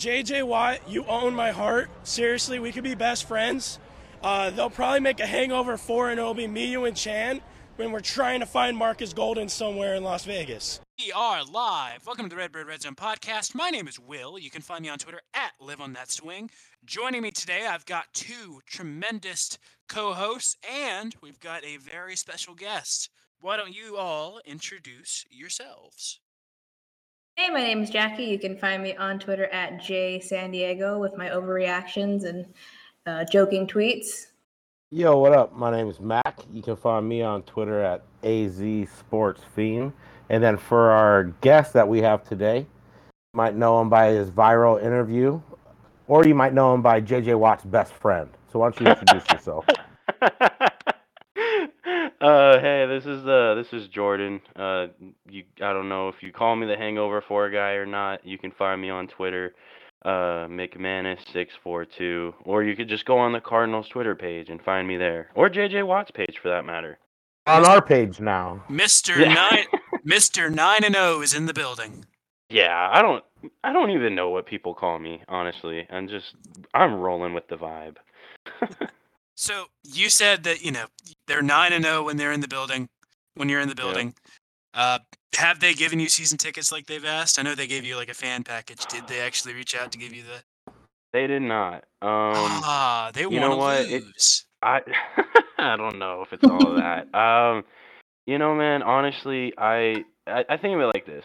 JJ Watt, you own my heart. Seriously, we could be best friends. They'll probably make a hangover 4 and it'll be me, you, and Chan when we're trying to find Marcus Golden somewhere in Las Vegas. We are live. Welcome to the Redbird Red Zone podcast. My name is Will. You can find me on Twitter at LiveOnThatSwing. Joining me today, I've got two tremendous co-hosts, and we've got a very special guest. Why don't you all introduce yourselves? Hey, my name is Jackie. You can find me on Twitter at JSanDiego with my overreactions and joking tweets. Yo, what up? My name is Mac. You can find me on Twitter at AZSportsFiend. And then for our guest that we have today, you might know him by his viral interview, or you might know him by JJ Watt's best friend. So why don't you introduce yourself? Hey, this is Jordan. I don't know if you call me the Hangover 4 guy or not. You can find me on Twitter, McManus642, or you could just go on the Cardinals Twitter page and find me there, or JJ Watt's page for that matter. On our page now, Mr. 9-0 is in the building. Yeah, I don't even know what people call me, honestly. I'm rolling with the vibe. So you said that, you know, they're 9-0 when they're in the building. When you're in the building, yeah. Have they given you season tickets like they've asked? I know they gave you like a fan package. Did they actually reach out to give you that? They did not. They want to lose. I don't know if it's all that. You know, man, honestly, I think of it like this.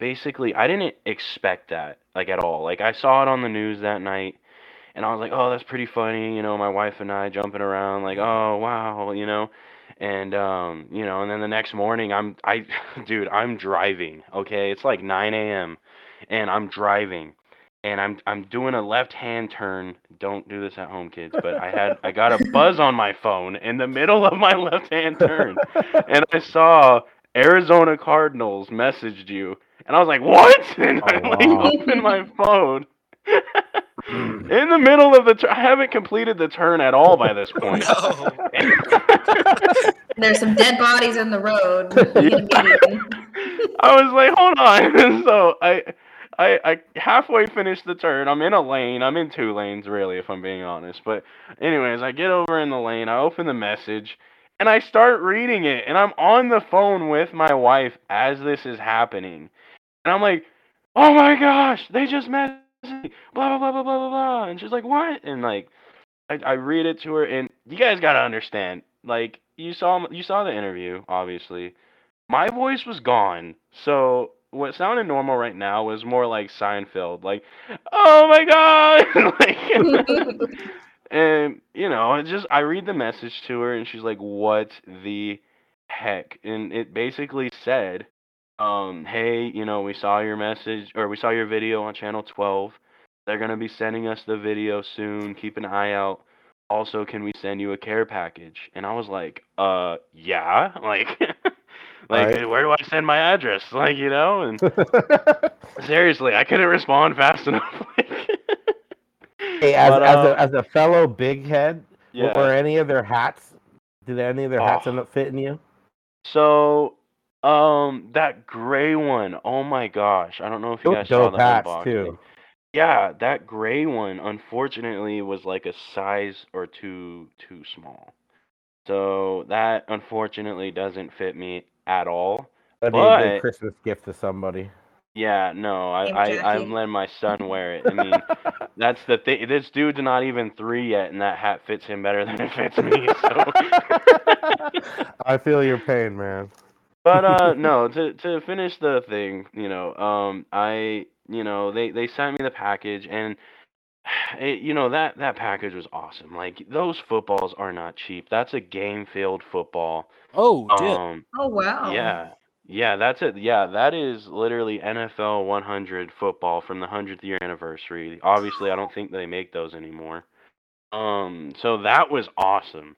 Basically, I didn't expect that, like, at all. Like, I saw it on the news that night, and I was like, oh, that's pretty funny, you know, my wife and I jumping around, like, oh, wow, you know. And, you know, and then the next morning, I'm driving, okay? It's like 9 a.m., and I'm driving. And I'm doing a left-hand turn. Don't do this at home, kids. But I got a buzz on my phone in the middle of my left-hand turn, and I saw Arizona Cardinals messaged you, and I was like, "What?" And opened my phone in the middle of the turn. I haven't completed the turn at all by this point. No. There's some dead bodies in the road. Yeah. I was like, "Hold on." And so I halfway finished the turn. I'm in a lane. I'm in two lanes, really, if I'm being honest. But anyways, I get over in the lane. I open the message, and I start reading it. And I'm on the phone with my wife as this is happening. And I'm like, oh, my gosh, they just messaged me, blah, blah, blah, blah, blah, blah. And she's like, what? And, like, I read it to her. And you guys got to understand, like, you saw the interview, obviously. My voice was gone, so what sounded normal right now was more like Seinfeld, like, oh my God. Like, and, you know, I read the message to her and she's like, what the heck? And it basically said, hey, you know, we saw your video on Channel 12. They're going to be sending us the video soon. Keep an eye out. Also, can we send you a care package? And I was like, yeah, like, like, right. Where do I send my address? Like, you know, and seriously, I couldn't respond fast enough. Hey, as a fellow big head, yeah. Were any of their hats? Did any of their hats end up fitting you? So, that gray one. Oh my gosh, I don't know if you guys saw that box too. Yeah, that gray one, unfortunately, was like a size or two too small. So that unfortunately doesn't fit me at all. That'd be a good Christmas gift to somebody. Yeah, no, I'm letting my son wear it. I mean, that's the thing. This dude's not even 3 yet, and that hat fits him better than it fits me. So. I feel your pain, man. But no, to finish the thing, you know, they sent me the package, and it, you know, that package was awesome. Like, those footballs are not cheap. That's a game-filled football. Oh, oh wow. Yeah, that's it. Yeah, that is literally NFL 100 football from the 100th year anniversary. Obviously, I don't think they make those anymore. So that was awesome.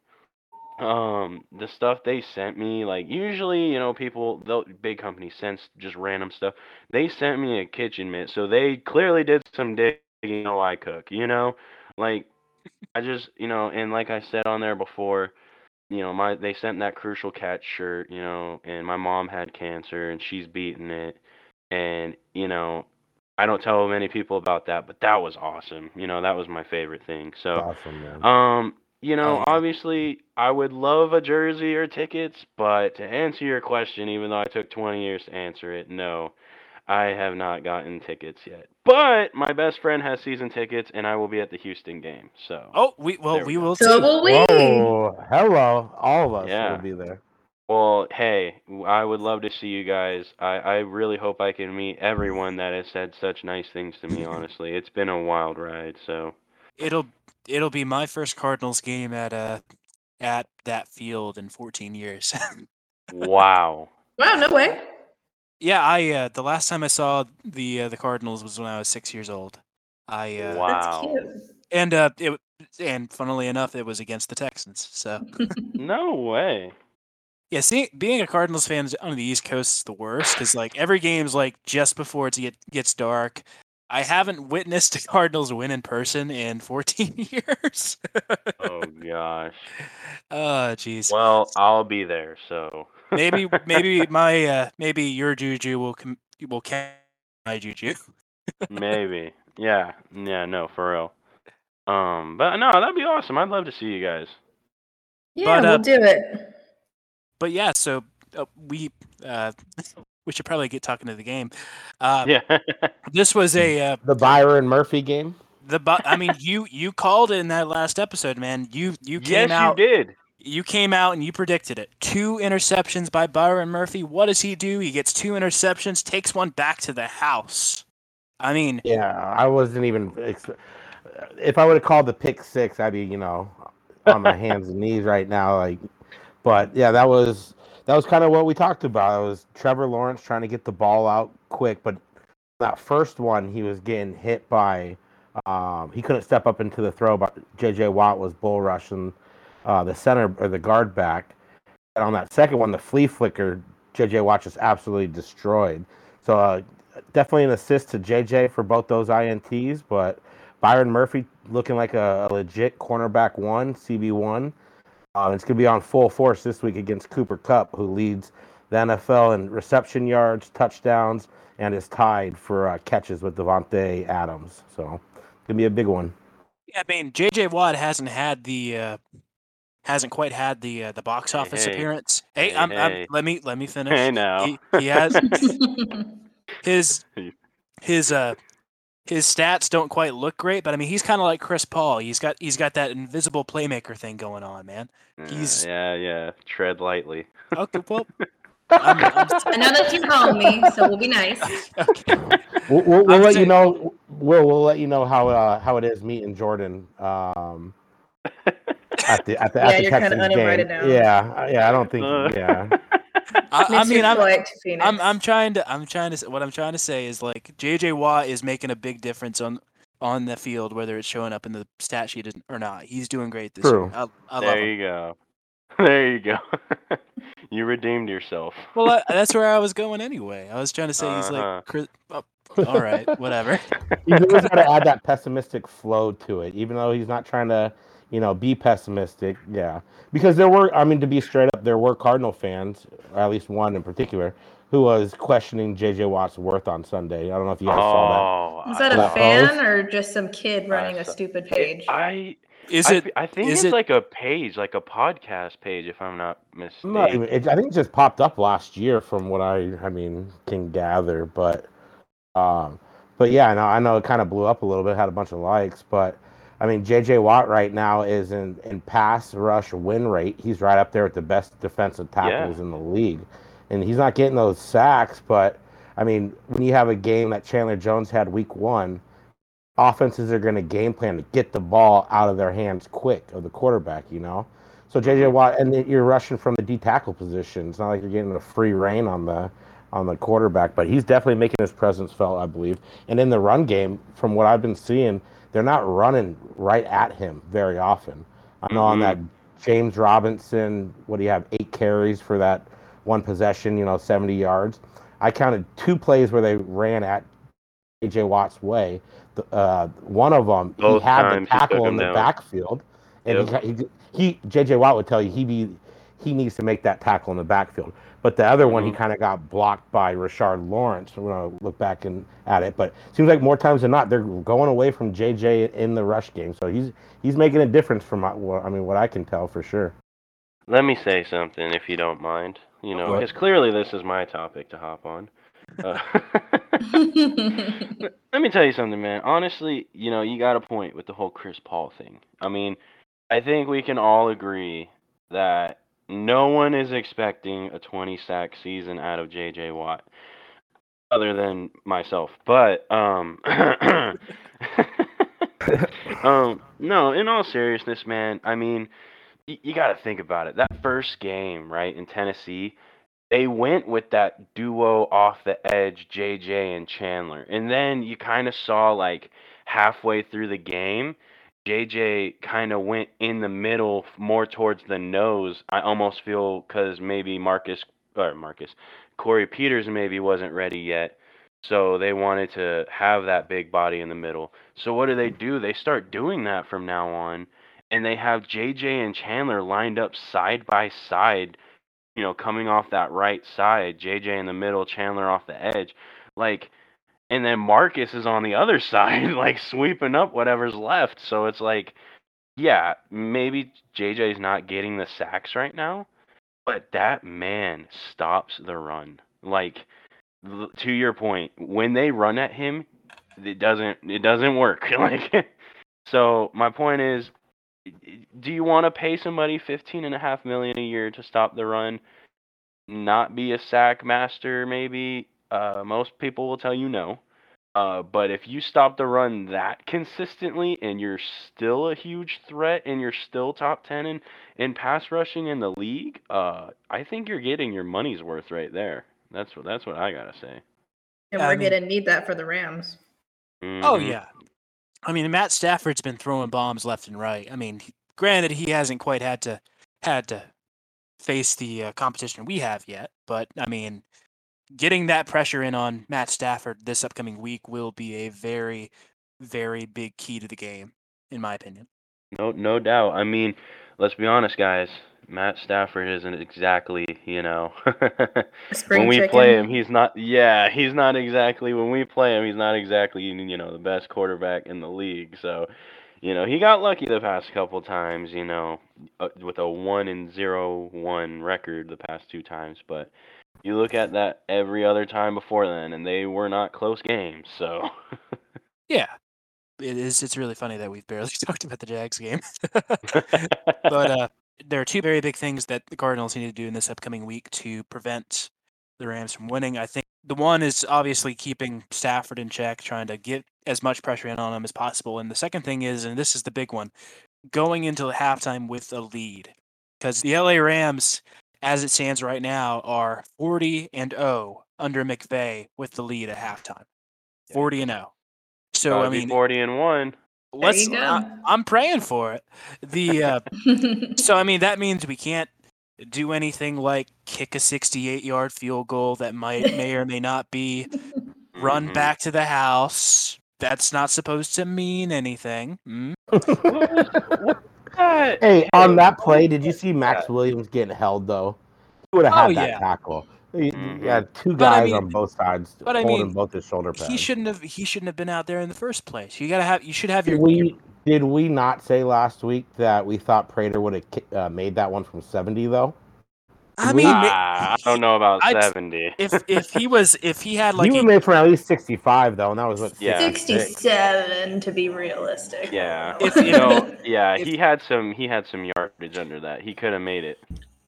The stuff they sent me, like, usually, you know, big companies send just random stuff. They sent me a kitchen mitt, so they clearly did some digging. You know, I cook, you know, like, I just, you know, and like I said on there before, you know, they sent that Crucial Cat shirt, you know, and my mom had cancer and she's beating it, and, you know, I don't tell many people about that, but that was awesome. You know, that was my favorite thing. So, awesome, man. You know, obviously, I would love a jersey or tickets, but to answer your question, even though I took 20 years to answer it, no, I have not gotten tickets yet. But my best friend has season tickets, and I will be at the Houston game. So, we will see. So will we. Whoa, hello, all of us will be there. Well, hey, I would love to see you guys. I really hope I can meet everyone that has said such nice things to me, honestly. It's been a wild ride, so. It'll be my first Cardinals game at that field in 14 years. Wow. Wow, no way. Yeah, I the last time I saw the Cardinals was when I was 6 years old. Wow. That's cute. And funnily enough, it was against the Texans, so. No way. Yeah, being a Cardinals fan on the East Coast is the worst because, like, every game's like just before it gets dark. I haven't witnessed the Cardinals win in person in 14 years. Oh gosh. Oh jeez. Well, I'll be there, so maybe your juju will catch my juju. Maybe. Yeah. Yeah. No, for real. But no, that'd be awesome. I'd love to see you guys. Yeah, we'll do it. But yeah, so we should probably get talking to the game. Yeah, this was the Byron Murphy game. I mean, you called it in that last episode, man. You came out. Yes, you did. You came out and you predicted it. 2 interceptions by Byron Murphy. What does he do? He gets 2 interceptions, takes one back to the house. I mean, yeah, I wasn't even. If I would have called the pick six, I'd be on my hands and knees right now, like. But yeah, that was kind of what we talked about. It was Trevor Lawrence trying to get the ball out quick, but that first one he was getting hit by. He couldn't step up into the throw, but JJ Watt was bull rushing the center or the guard back. And on that second one, the flea flicker, JJ Watt just absolutely destroyed. So definitely an assist to JJ for both those INTs. But Byron Murphy looking like a legit cornerback one, CB1. It's going to be on full force this week against Cooper Kupp, who leads the NFL in reception yards, touchdowns, and is tied for catches with Devontae Adams. So it's going to be a big one. Yeah, I mean, J.J. Watt hasn't quite had the the box office appearance. Let me finish. Hey, now he has his stats don't quite look great, but I mean, he's kind of like Chris Paul. He's got that invisible playmaker thing going on, man. He's yeah. Tread lightly. Okay, well, I know that you called me, so we'll be nice. Okay. We'll let you know. We'll let you know how it is meeting Jordan at the yeah, at the Texans game. Yeah, you're kind of uninvited now. Yeah. I don't think. Yeah. I mean, what I'm trying to say is, like, J.J. Watt is making a big difference on the field, whether it's showing up in the stat sheet or not. He's doing great this year. I love him. There you go. You redeemed yourself. Well, that's where I was going anyway. I was trying to say he's like, all right, whatever. You always got to add that pessimistic flow to it, even though he's not trying to, be pessimistic. Yeah. Because to be straight up, there were Cardinal fans, or at least one in particular, who was questioning JJ Watt's worth on Sunday. I don't know if you guys saw that. Was that a fan or just some kid running a stupid page? I think it's a page, like a podcast page, if I'm not mistaken. I think it just popped up last year from what I can gather. But yeah, I know it kind of blew up a little bit, had a bunch of likes, but. I mean, J.J. Watt right now is in pass rush win rate. He's right up there with the best defensive tackles in the league. And he's not getting those sacks, but, I mean, when you have a game that Chandler Jones had week 1, offenses are going to game plan to get the ball out of their hands quick of the quarterback, So J.J. Watt, and then you're rushing from the D tackle position. It's not like you're getting a free rein on the quarterback, but he's definitely making his presence felt, I believe. And in the run game, from what I've been seeing, they're not running right at him very often. I know on that James Robinson, what do you have, 8 carries for that one possession, 70 yards. I counted 2 plays where they ran at A.J. Watt's way. One of them, both he had the tackle in the backfield. And J.J. Watt would tell you he'd be – he needs to make that tackle in the backfield. But the other one, he kind of got blocked by Rashard Lawrence when I look back at it. But it seems like more times than not, they're going away from JJ in the rush game. So he's making a difference from what I can tell for sure. Let me say something, if you don't mind. You know, because clearly this is my topic to hop on. Let me tell you something, man. Honestly, you know, you got a point with the whole Chris Paul thing. I mean, I think we can all agree that no one is expecting a 20-sack season out of J.J. Watt, other than myself. But, no, in all seriousness, man, I mean, you got to think about it. That first game, right, in Tennessee, they went with that duo off the edge, J.J. and Chandler. And then you kind of saw, like, halfway through the game, JJ kind of went in the middle, more towards the nose. I almost feel because maybe Corey Peters maybe wasn't ready yet, so they wanted to have that big body in the middle. So what do? They start doing that from now on, and they have JJ and Chandler lined up side by side, you know, coming off that right side, JJ in the middle, Chandler off the edge, like. And then Marcus is on the other side, like, sweeping up whatever's left. So it's like, yeah, maybe JJ's not getting the sacks right now, but that man stops the run. Like, to your point, when they run at him, it doesn't work. Like, so my point is, do you want to pay somebody $15.5 million a year to stop the run, not be a sack master maybe? Most people will tell you no. But if you stop the run that consistently and you're still a huge threat and you're still top 10 in pass rushing in the league, I think you're getting your money's worth right there. That's what I got to say. And we're going to need that for the Rams. Mm-hmm. Oh, yeah. I mean, Matt Stafford's been throwing bombs left and right. I mean, granted, he hasn't quite had to face the competition we have yet. But, I mean, getting that pressure in on Matt Stafford this upcoming week will be a very, very big key to the game, in my opinion. No doubt. I mean, let's be honest, guys. Matt Stafford isn't exactly, you know, when we play him, he's not exactly, you know, the best quarterback in the league. So, you know, he got lucky the past couple times, you know, with a 1-0-1 record the past two times, but you look at that every other time before then, and they were not close games, so. Yeah. It's really funny that we've barely talked about the Jags game. But there are two very big things that the Cardinals need to do in this upcoming week to prevent the Rams from winning. I think the one is obviously keeping Stafford in check, trying to get as much pressure in on him as possible. And the second thing is, and this is the big one, going into the halftime with a lead. Because the LA Rams, as it stands right now, are 40-0 under McVay with the lead at halftime. 40-0. So that'll, I mean, 40-1. Let's. I'm praying for it. So I mean, that means we can't do anything like kick a 68-yard field goal that may or may not be run back to the house. That's not supposed to mean anything. Hey, on that play, did you see Max Williams getting held, though? He would have had that tackle. Yeah, two guys on both sides holding both his shoulder pads. He shouldn't have been out there in the first place. Did we not say last week that we thought Prater would have made that one from 70 though? I don't know about 70. If he had he was made for at least 65 though, and that was 67 to be realistic. Yeah, he had some yardage under that. He could have made it.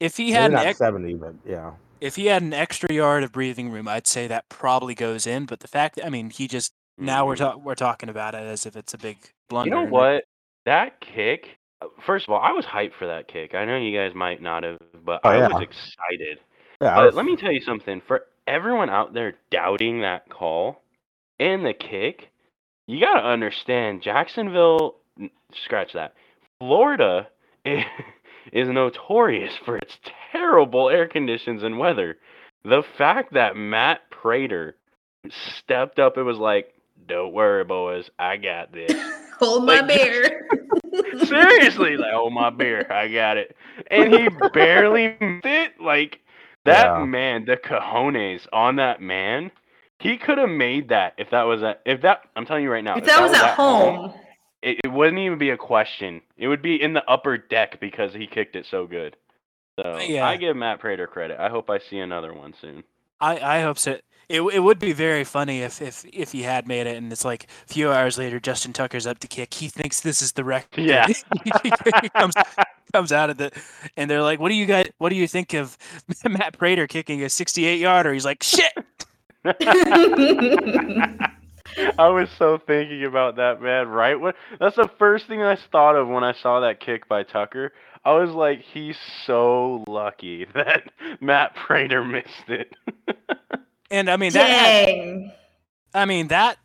If he had not 70, but yeah. If he had an extra yard of breathing room, I'd say that probably goes in. But the fact, I mean, he just now we're talking about it as if it's a big blunder. You know what? That kick. First of all, I was hyped for that kick. I know you guys might not have, but I was excited. Yeah, but let me tell you something. For everyone out there doubting that call and the kick, you got to understand Jacksonville, scratch that, Florida is notorious for its terrible air conditions and weather. The fact that Matt Prater stepped up and was like, "Don't worry, boys, I got this." Hold my beer. Seriously, like, oh, my beer, I got it. And he barely missed it. Like, that man, the cojones on that man, he could have made that if that was at, if that, I'm telling you right now. If that was at home. It wouldn't even be a question. It would be in the upper deck because he kicked it so good. So yeah. I give Matt Prater credit. I hope I see another one soon. I hope so. It would be very funny if he had made it, and it's like a few hours later, Justin Tucker's up to kick. He thinks this is the record. Yeah, he comes out of the, and they're like, "What do you guys? What do you think of Matt Prater kicking a 68-yarder?" He's like, "Shit." I was so thinking about that, man. Right? That's the first thing I thought of when I saw that kick by Tucker. I was like, he's so lucky that Matt Prater missed it. And I mean that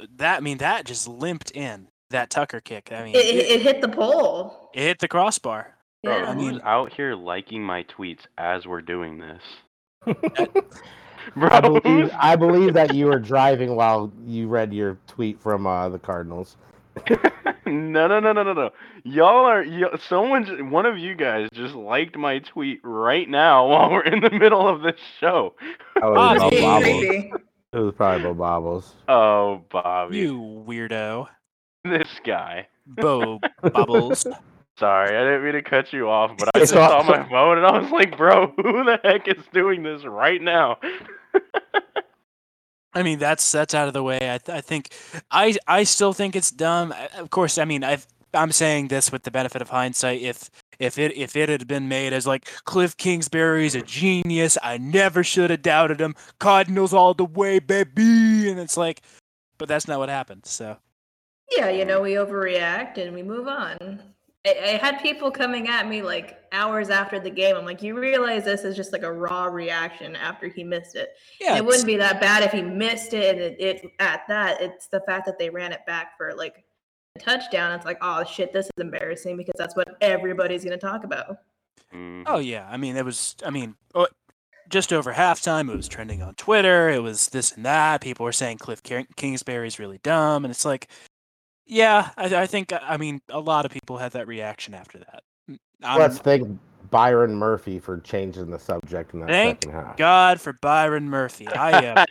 just limped in, that Tucker kick. I mean, it hit the pole. It hit the crossbar. Yeah. Bro, who's out here liking my tweets as we're doing this? Bro, I believe that you were driving while you read your tweet from the Cardinals. No. One of you guys just liked my tweet right now while we're in the middle of this show. It was probably Bo Bobbles. Oh, Bobby. You weirdo. This guy. Bo Bobbles. Sorry, I didn't mean to cut you off, but I just saw my phone and I was like, bro, who the heck is doing this right now? I mean, that's out of the way. I think I still think it's dumb. Of course, I mean, I'm saying this with the benefit of hindsight. If it had been made as like, Cliff Kingsbury's a genius, I never should have doubted him. Cardinals all the way, baby. And it's like, but that's not what happened. So yeah, we overreact and we move on. I had people coming at me like hours after the game. I'm like, you realize this is just like a raw reaction after he missed it. Yeah, it wouldn't be that bad if he missed it. And it's the fact that they ran it back for like a touchdown. It's like, oh shit, this is embarrassing because that's what everybody's going to talk about. Oh yeah. I mean, just over halftime, it was trending on Twitter. It was this and that. People were saying Cliff Kingsbury's really dumb. And it's like, yeah, I think a lot of people had that reaction after that. Let's thank Byron Murphy for changing the subject in that second half. Thank God for Byron Murphy. I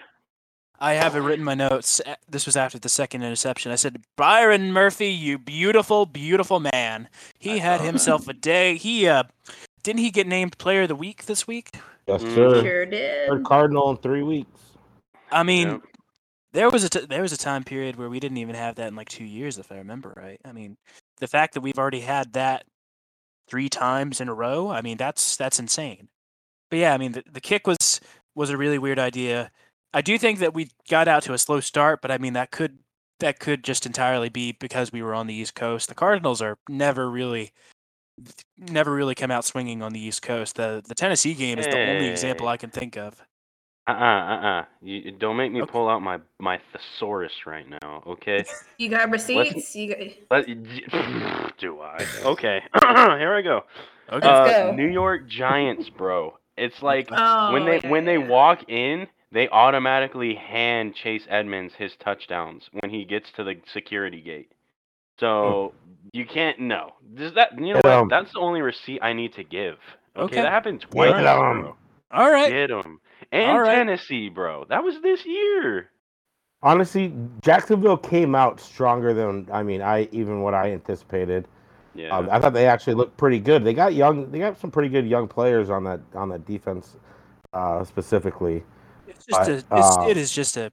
have it written in my notes. This was after the second interception. I said, Byron Murphy, you beautiful, beautiful man. He had himself a day. He didn't he get named Player of the Week this week? Yes, sir. Sure did. Third Cardinal in 3 weeks. I mean. Yep. There was a time period where we didn't even have that in like 2 years, if I remember right. I mean, the fact that we've already had that 3 times in a row, I mean, that's insane. But yeah, I mean, the kick was a really weird idea. I do think that we got out to a slow start, but I mean, that could just entirely be because we were on the East Coast. The Cardinals are never really come out swinging on the East Coast. The Tennessee game is the only example I can think of. You don't make me pull out my thesaurus right now, okay? You got receipts? Do I? Okay. Here I go. Okay. Let's go. New York Giants, bro. It's like when they walk in, they automatically hand Chase Edmonds his touchdowns when he gets to the security gate. So you can't know. Does that what? That's the only receipt I need to give. Okay, that happened twice. Get him. All right. Get him. And right. Tennessee, bro. That was this year. Honestly, Jacksonville came out stronger than what I anticipated. Yeah. I thought they actually looked pretty good. They got young. They got some pretty good young players on that defense specifically. It is just a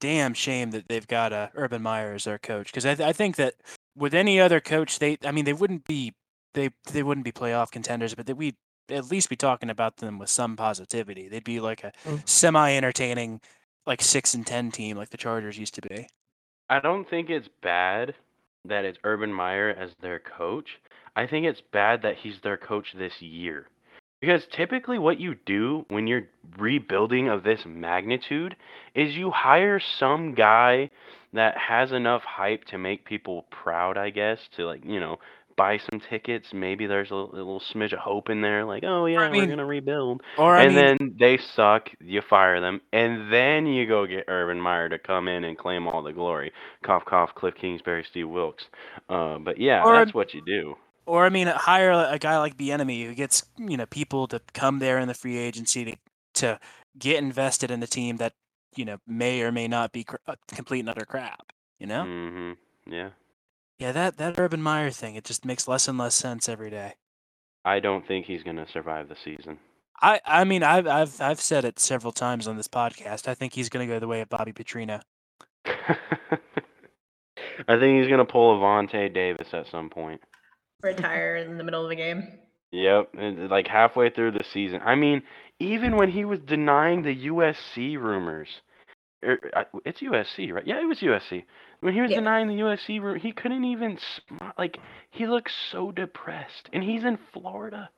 damn shame that they've got Urban Meyer as their coach, because I think that with any other coach, they wouldn't be playoff contenders, but that we. At least be talking about them with some positivity. They'd be like a semi-entertaining, like 6-10 team, like the Chargers used to be. I don't think it's bad that it's Urban Meyer as their coach. I think it's bad that he's their coach this year, because typically what you do when you're rebuilding of this magnitude is you hire some guy that has enough hype to make people proud, I guess, to like buy some tickets. Maybe there's a little smidge of hope in there, like, oh, yeah, we're going to rebuild. Then they suck, you fire them, and then you go get Urban Meyer to come in and claim all the glory. Cough, cough, Cliff Kingsbury, Steve Wilkes. But, yeah, that's what you do. Or, I mean, hire a guy like Bieniemy who gets, you know, people to come there in the free agency to get invested in a team that, you know, may or may not be complete and utter crap, you know? Mm-hmm. Yeah. Yeah, that Urban Meyer thing, it just makes less and less sense every day. I don't think he's going to survive the season. I mean, I've said it several times on this podcast. I think he's going to go the way of Bobby Petrino. I think he's going to pull Avonte Davis at some point. Retire in the middle of the game. Yep, like halfway through the season. I mean, even when he was denying the USC rumors, it's USC, right? Yeah, it was USC. When he was denying the USC rumors, he couldn't even smile. Like, he looks so depressed, and he's in Florida.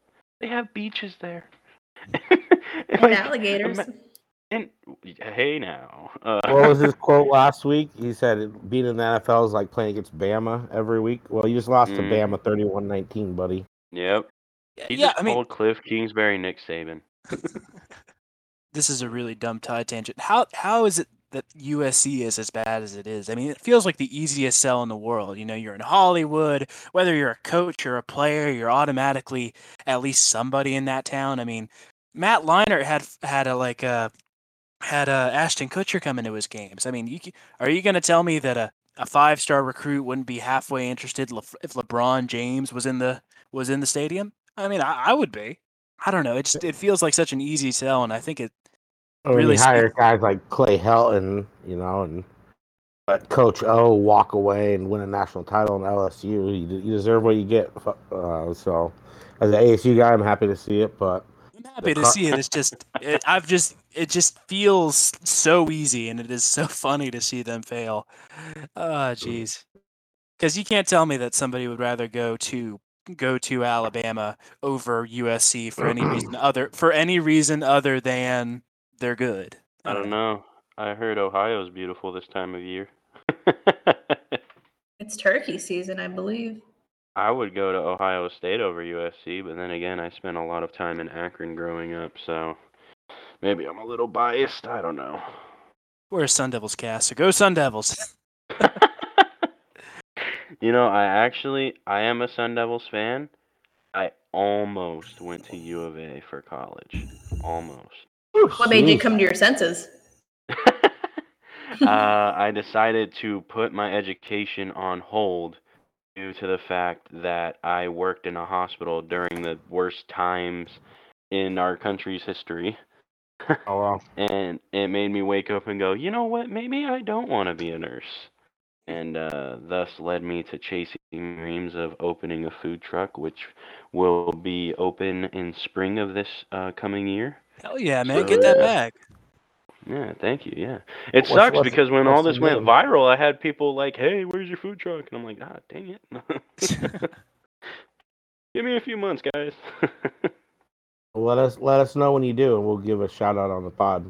They have beaches there and like, alligators. And hey, now, what was his quote last week? He said, "Being in the NFL is like playing against Bama every week." Well, you just lost to Bama 31-19, buddy. Yep. He just told Cliff Kingsbury, Nick Saban. This is a really dumb tie tangent. How is it that USC is as bad as it is? I mean, it feels like the easiest sell in the world. You know, you're in Hollywood. Whether you're a coach or a player, you're automatically at least somebody in that town. I mean, Matt Leinart had Ashton Kutcher come into his games. I mean, are you going to tell me that a five-star recruit wouldn't be halfway interested if LeBron James was in the stadium? I mean, I would be. I don't know. It feels like such an easy sell, and I think it really hire guys like Clay Helton, you know, and let Coach O walk away and win a national title in LSU. You deserve what you get. So, as an ASU guy, I'm happy to see it, but I'm happy to see it. It's just it just feels so easy, and it is so funny to see them fail. Oh, jeez. Because you can't tell me that somebody would rather go to Alabama over USC for any reason other than they're good. I don't know. I heard Ohio's beautiful this time of year. It's turkey season, I believe. I would go to Ohio State over USC, but then again, I spent a lot of time in Akron growing up, so maybe I'm a little biased. I don't know. We're a Sun Devils cast, so go Sun Devils. You know, I am a Sun Devils fan. I almost went to U of A for college. Almost. What made you come to your senses? I decided to put my education on hold due to the fact that I worked in a hospital during the worst times in our country's history. Oh, wow. And it made me wake up and go, you know what? Maybe I don't want to be a nurse. And thus led me to chasing dreams of opening a food truck, which will be open in spring of this coming year. Hell yeah, man. So, get that back. Yeah, thank you. Yeah. It sucks because when all this went viral, I had people like, hey, where's your food truck? And I'm like, ah, dang it. Give me a few months, guys. Let us know when you do, and we'll give a shout out on the pod.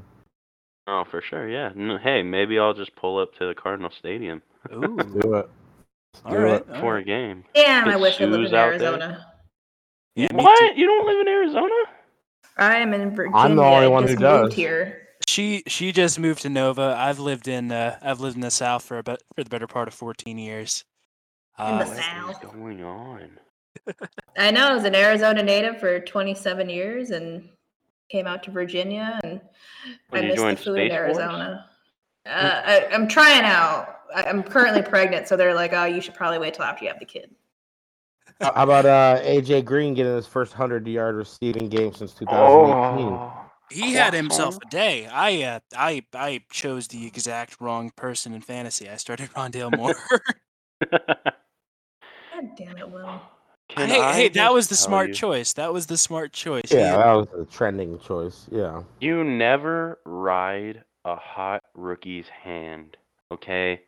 Oh, for sure, yeah. No, hey, maybe I'll just pull up to the Cardinal Stadium. Ooh. Do it. All right. For a game. Damn, I wish I lived in Arizona. Yeah, what? You don't live in Arizona? I am in Virginia. I'm the only one who does. Here. She just moved to Nova. I've lived in the South for the better part of 14 years. In the South. What's going on? I know. I was an Arizona native for 27 years and came out to Virginia, and I missed the food in Arizona. I'm trying out. I'm currently pregnant, so they're like, oh, you should probably wait till after you have the kid. How about AJ Green getting his first 100-yard receiving game since 2018? Oh. He had himself a day. I chose the exact wrong person in fantasy. I started Rondale Moore. God damn it, Will. Hey, that was the smart choice. Yeah, that was the trending choice. Yeah. You never ride a hot rookie's hand, okay?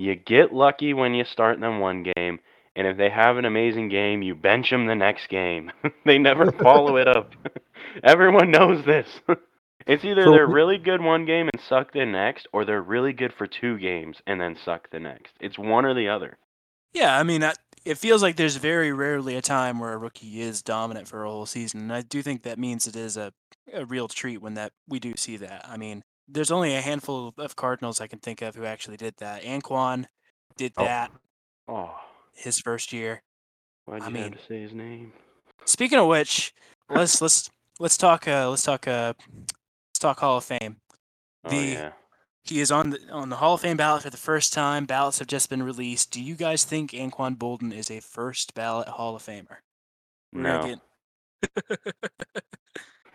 You get lucky when you start them one game, and if they have an amazing game, you bench them the next game. They never follow it up. Everyone knows this. It's either they're really good one game and suck the next, or they're really good for two games and then suck the next. It's one or the other. Yeah, I mean, it feels like there's very rarely a time where a rookie is dominant for a whole season. And I do think that means it is a real treat when that we do see that. I mean, there's only a handful of Cardinals I can think of who actually did that. Anquan did that his first year. Why'd you have to say his name? Speaking of which, let's talk Hall of Fame. He is on the Hall of Fame ballot for the first time. Ballots have just been released. Do you guys think Anquan Boldin is a first ballot Hall of Famer? No. I'm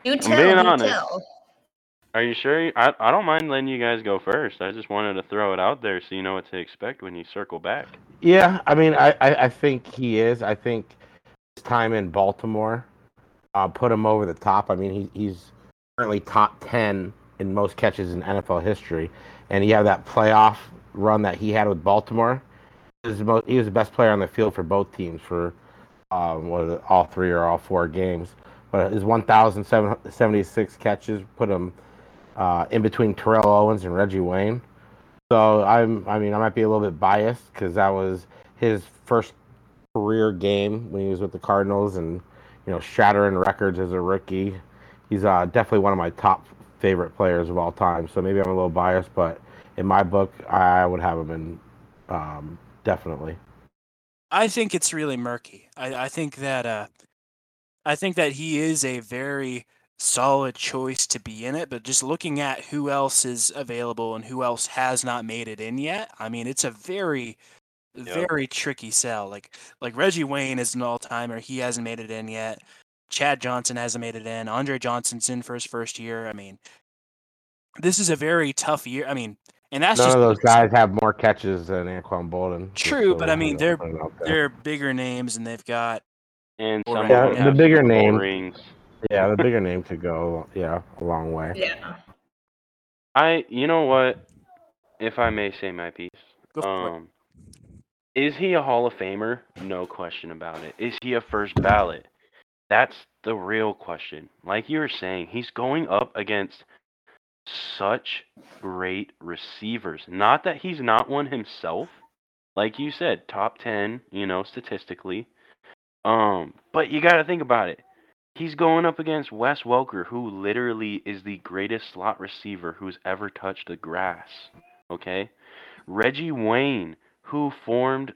being honest. Are you sure? I don't mind letting you guys go first. I just wanted to throw it out there so you know what to expect when you circle back. Yeah, I mean, I think he is. I think his time in Baltimore put him over the top. I mean, he's currently top 10 in most catches in NFL history, and you have that playoff run that he had with Baltimore. He was the best player on the field for both teams for all three or all four games. But his 1,776 catches put him in between Terrell Owens and Reggie Wayne. So I might be a little bit biased because that was his first career game when he was with the Cardinals, and shattering records as a rookie. He's definitely one of my top favorite players of all time, so maybe I'm a little biased, but in my book, I would have him in definitely. I think it's really murky. I think that he is a very solid choice to be in it, but just looking at who else is available and who else has not made it in yet, I mean, it's a very, very tricky sell. Like Reggie Wayne is an all-timer. He hasn't made it in yet. Chad Johnson hasn't made it in. Andre Johnson's in for his first year. I mean, this is a very tough year. I mean, and that's none of those guys have more catches than Anquan Boldin. True, but I mean, they're bigger names, and they've got the bigger name rings. Yeah, the bigger name could go a long way. Yeah. You know what? If I may say my piece, is he a Hall of Famer? No question about it. Is he a first ballot? That's the real question. Like you were saying, he's going up against such great receivers. Not that he's not one himself. Like you said, top 10, statistically. But you got to think about it. He's going up against Wes Welker, who literally is the greatest slot receiver who's ever touched the grass. Okay? Reggie Wayne, who formed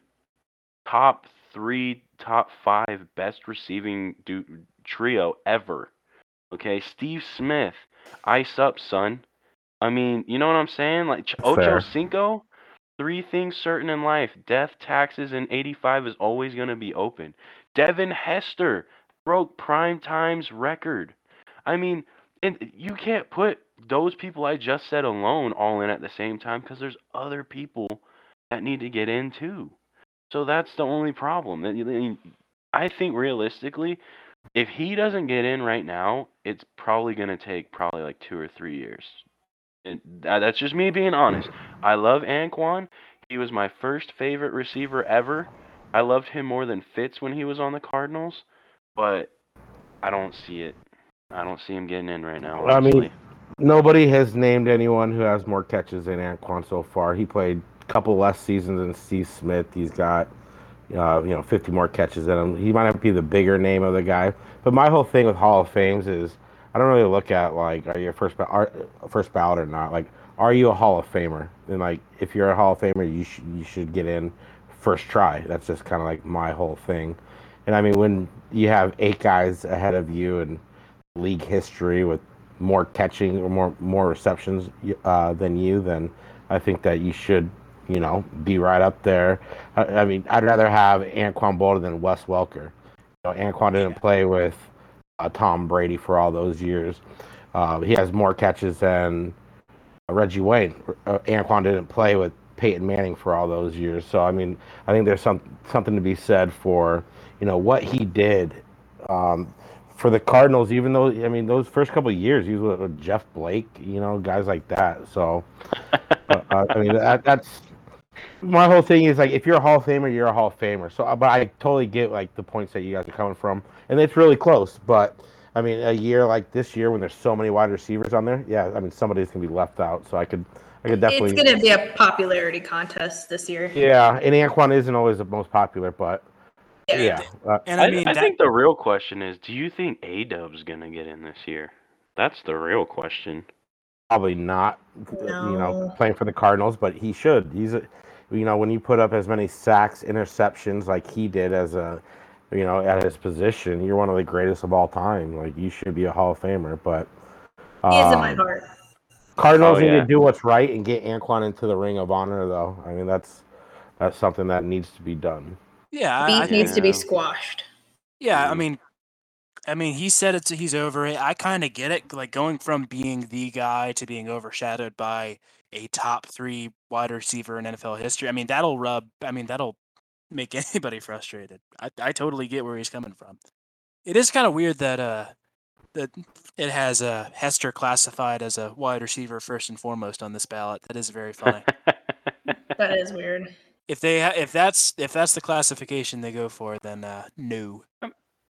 top 3, top 5 best receiving trio ever. Okay, Steve Smith, ice up, son. I mean, you know what I'm saying? Like Ocho Cinco, 3 things certain in life: death, taxes, and 85 is always going to be open. Devin Hester broke Primetime's record. I mean, and you can't put those people I just said alone all in at the same time because there's other people that need to get in too. So that's the only problem. I think realistically, if he doesn't get in right now, it's probably going to take like 2 or 3 years. And that's just me being honest. I love Anquan. He was my first favorite receiver ever. I loved him more than Fitz when he was on the Cardinals. But I don't see it. I don't see him getting in right now. Well, I mean, nobody has named anyone who has more catches than Anquan so far. He played couple less seasons than Steve Smith. He's got 50 more catches than him. He might not be the bigger name of the guy, but my whole thing with Hall of Fames is I don't really look at like are you a first ballot or not. Like, are you a Hall of Famer? And like, if you're a Hall of Famer, you should get in first try. That's just kind of like my whole thing. And I mean, when you have 8 guys ahead of you in league history with more catching or more receptions than you, then I think that you should be right up there. I mean, I'd rather have Anquan Boldin than Wes Welker. Anquan didn't play with Tom Brady for all those years. He has more catches than Reggie Wayne. Anquan didn't play with Peyton Manning for all those years. So, I mean, I think there's something to be said for, what he did for the Cardinals, even though, I mean, those first couple of years, he was with Jeff Blake, guys like that. So, I mean, that's... My whole thing is, like, if you're a Hall of Famer, you're a Hall of Famer. So, but I totally get, like, the points that you guys are coming from. And it's really close. But, I mean, a year like this year when there's so many wide receivers on there, yeah, I mean, somebody's going to be left out. So I could definitely... It's going to be a popularity contest this year. Yeah, and Anquan isn't always the most popular, but Yeah. And I think the real question is, do you think A-Dub's going to get in this year? That's the real question. Probably not, playing for the Cardinals, but he should. When you put up as many sacks, interceptions like he did at his position, you're one of the greatest of all time. Like, you should be a Hall of Famer, but... he is in my heart. Cardinals need to do what's right and get Anquan into the Ring of Honor, though. I mean, that's something that needs to be done. Yeah, Beat needs to be squashed. Yeah, I mean, he said it. He's over it. I kind of get it. Like, going from being the guy to being overshadowed by a top 3 wide receiver in NFL history. I mean, that'll make anybody frustrated. I totally get where he's coming from. It is kind of weird that that it has Hester classified as a wide receiver first and foremost on this ballot. That is very funny. That is weird. If that's the classification they go for, then no.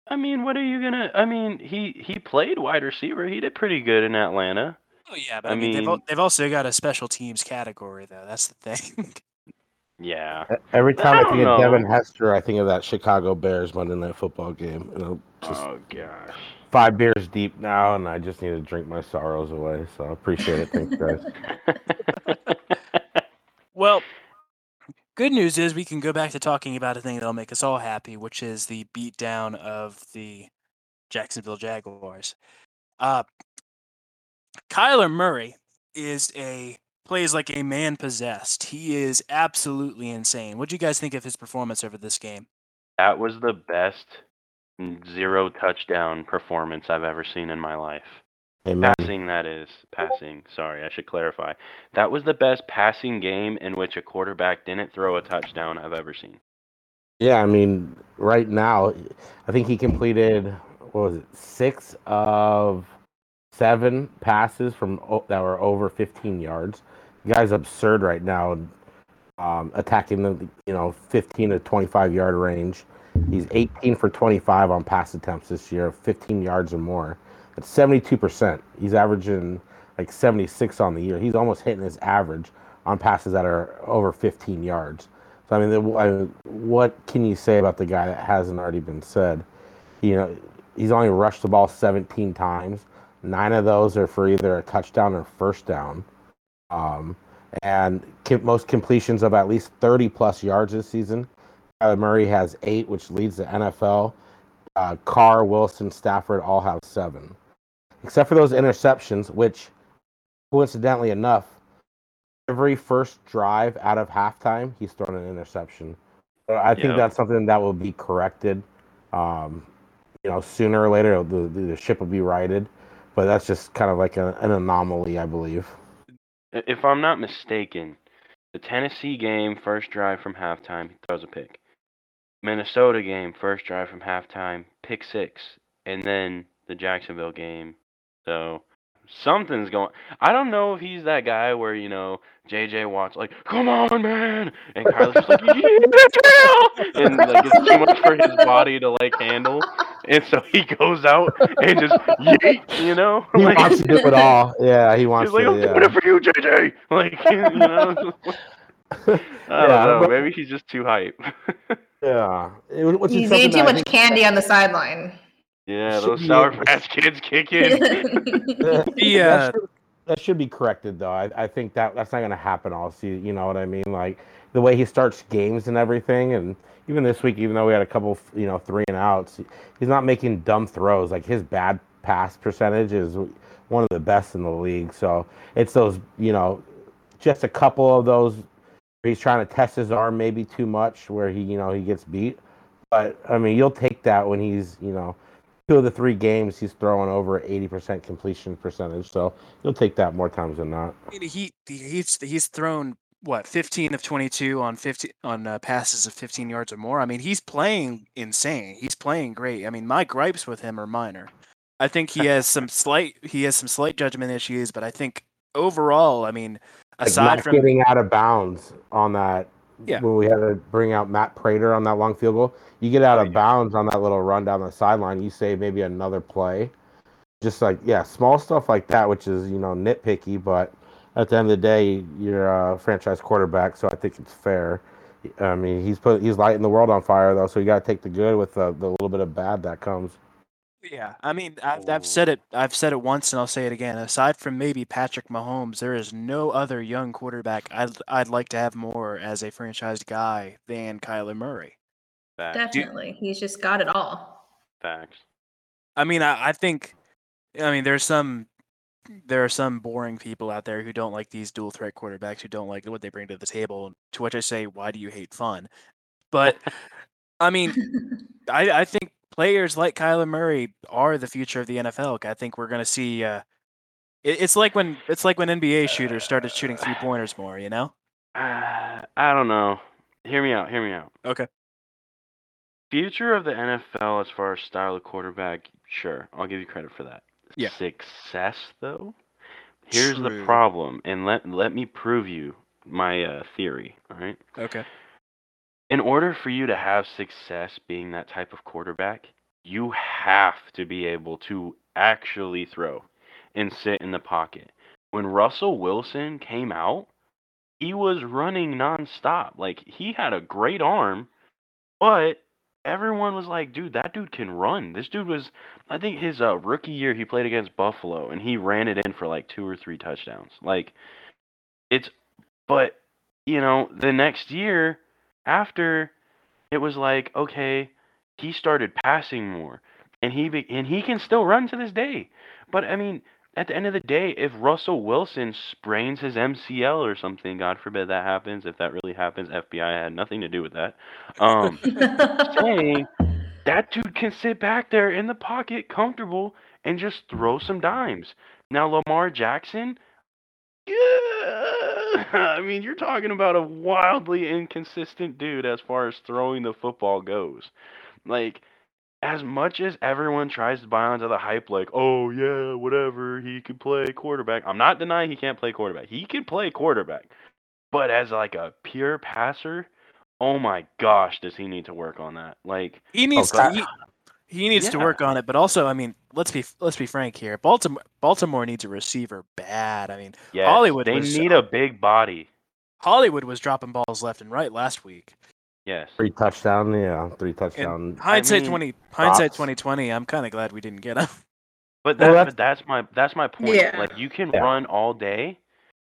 I mean, what are you gonna? I mean, he played wide receiver. He did pretty good in Atlanta. Oh yeah, but I mean they've also got a special teams category though. That's the thing. Yeah. Every time I think of Devin Hester, I think of that Chicago Bears Monday Night Football game. And I'm just 5 beers deep now, and I just need to drink my sorrows away. So I appreciate it. Thanks, guys. Well. Good news is we can go back to talking about a thing that'll make us all happy, which is the beatdown of the Jacksonville Jaguars. Kyler Murray plays like a man possessed. He is absolutely insane. What do you guys think of his performance over this game? That was the best 0 touchdown performance I've ever seen in my life. Amen. Passing. Sorry, I should clarify. That was the best passing game in which a quarterback didn't throw a touchdown I've ever seen. Yeah, I mean, right now, I think he completed, 6 of 7 passes that were over 15 yards. The guy's absurd right now, attacking the 15 to 25 yard range. He's 18 for 25 on pass attempts this year, 15 yards or more. 72%. He's averaging like 76 on the year. He's almost hitting his average on passes that are over 15 yards. So what can you say about the guy that hasn't already been said? He's only rushed the ball 17 times. 9 of those are for either a touchdown or first down. And most completions of at least 30 plus yards this season. Kyler Murray has 8, which leads the NFL. Carr, Wilson, Stafford all have 7. Except for those interceptions, which, coincidentally enough, every first drive out of halftime, he's thrown an interception. So I think that's something that will be corrected. Sooner or later, the ship will be righted. But that's just kind of like an anomaly, I believe. If I'm not mistaken, the Tennessee game, first drive from halftime, he throws a pick. Minnesota game, first drive from halftime, pick 6, and then the Jacksonville game. So something's going. I don't know if he's that guy where JJ Watt's like, "Come on, man," and Kyler's just like, "Yeah," and like it's too much for his body to like handle, and so he goes out and just yeet. He wants to do it all. Yeah, he wants. He's like, "I'm doing it for you, JJ." Like, I don't know. Maybe he's just too hype. Yeah. He's eating too much candy on the sideline. Yeah, those Sour Patch Kids kick in. Yeah. That should be corrected, though. I think that's not going to happen all season. You know what I mean? Like, the way he starts games and everything, and even this week, even though we had a couple, 3-and-outs, he's not making dumb throws. Like, his bad pass percentage is one of the best in the league. So, it's those, just a couple of those. He's trying to test his arm maybe too much where he, he gets beat. But, I mean, you'll take that when he's, 2 of the 3 games he's throwing over 80% completion percentage. So you'll take that more times than not. He's thrown, 15 of 22 on passes of 15 yards or more. I mean, he's playing insane. He's playing great. I mean, my gripes with him are minor. I think he has some slight judgment issues, but I think overall, I mean, aside from getting out of bounds on that, when we had to bring out Matt Prater on that long field goal, you get out of bounds on that little run down the sideline, you save maybe another play. Just like, small stuff like that, which is, nitpicky, but at the end of the day, you're a franchise quarterback, so I think it's fair. I mean, he's lighting the world on fire, though, so you got to take the good with the little bit of bad that comes. Yeah, I mean, I've said it once, and I'll say it again. Aside from maybe Patrick Mahomes, there is no other young quarterback I'd like to have more as a franchise guy than Kyler Murray. Facts. Definitely, he's just got it all. Facts. I mean, I think there are some boring people out there who don't like these dual threat quarterbacks, who don't like what they bring to the table. To which I say, why do you hate fun? But I mean, I think players like Kyler Murray are the future of the NFL. I think we're going to see. It's like when NBA shooters started shooting 3-pointers more. You know. I don't know. Hear me out. Okay. Future of the NFL as far as style of quarterback. Sure, I'll give you credit for that. Yeah. Success, though. Here's the problem, and let me prove you my theory. All right. Okay. In order for you to have success being that type of quarterback, you have to be able to actually throw and sit in the pocket. When Russell Wilson came out, he was running nonstop. Like, he had a great arm, but everyone was like, dude, that dude can run. This dude was, I think his rookie year, he played against Buffalo, and he ran it in for like 2 or 3 touchdowns. Like, but, you know, the next year, after, it was like, okay, he started passing more, and he can still run to this day. But I mean, at the end of the day, if Russell Wilson sprains his MCL or something, God forbid that happens. If that really happens, FBI had nothing to do with that. Saying that dude can sit back there in the pocket, comfortable, and just throw some dimes. Now Lamar Jackson. Yeah. I mean, you're talking about a wildly inconsistent dude as far as throwing the football goes. Like, as much as everyone tries to buy onto the hype, like, oh, yeah, whatever, he can play quarterback. I'm not denying he can't play quarterback. He can play quarterback. But as, like, a pure passer, oh, my gosh, does he need to work on that. Like, He needs to work on it, but also, I mean, let's be frank here. Baltimore needs a receiver bad. I mean, yes, they need a big body. Hollywood was dropping balls left and right last week. Yes, three touchdowns. Hindsight 2020. I'm kind of glad we didn't get him. But that's my point. Yeah. Like, you can run all day.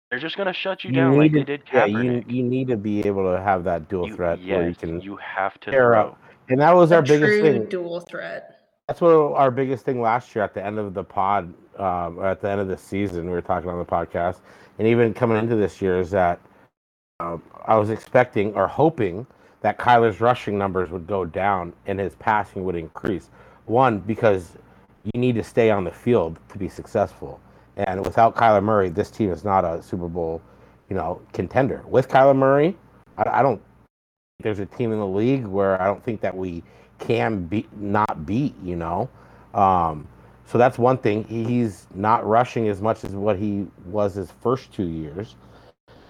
They're just gonna shut you down like they did Kaepernick. You need to be able to have that dual threat where you can. You have to tear up. And that was our biggest thing. Dual threat. That's what our biggest thing last year at the end of the pod, or at the end of the season, we were talking on the podcast, and even coming into this year, is that I was expecting or hoping that Kyler's rushing numbers would go down and his passing would increase. One, because you need to stay on the field to be successful. And without Kyler Murray, this team is not a Super Bowl, contender. With Kyler Murray, I don't. There's a team in the league where I don't think that we can beat, you know. So that's one thing. He's not rushing as much as what he was his first 2 years.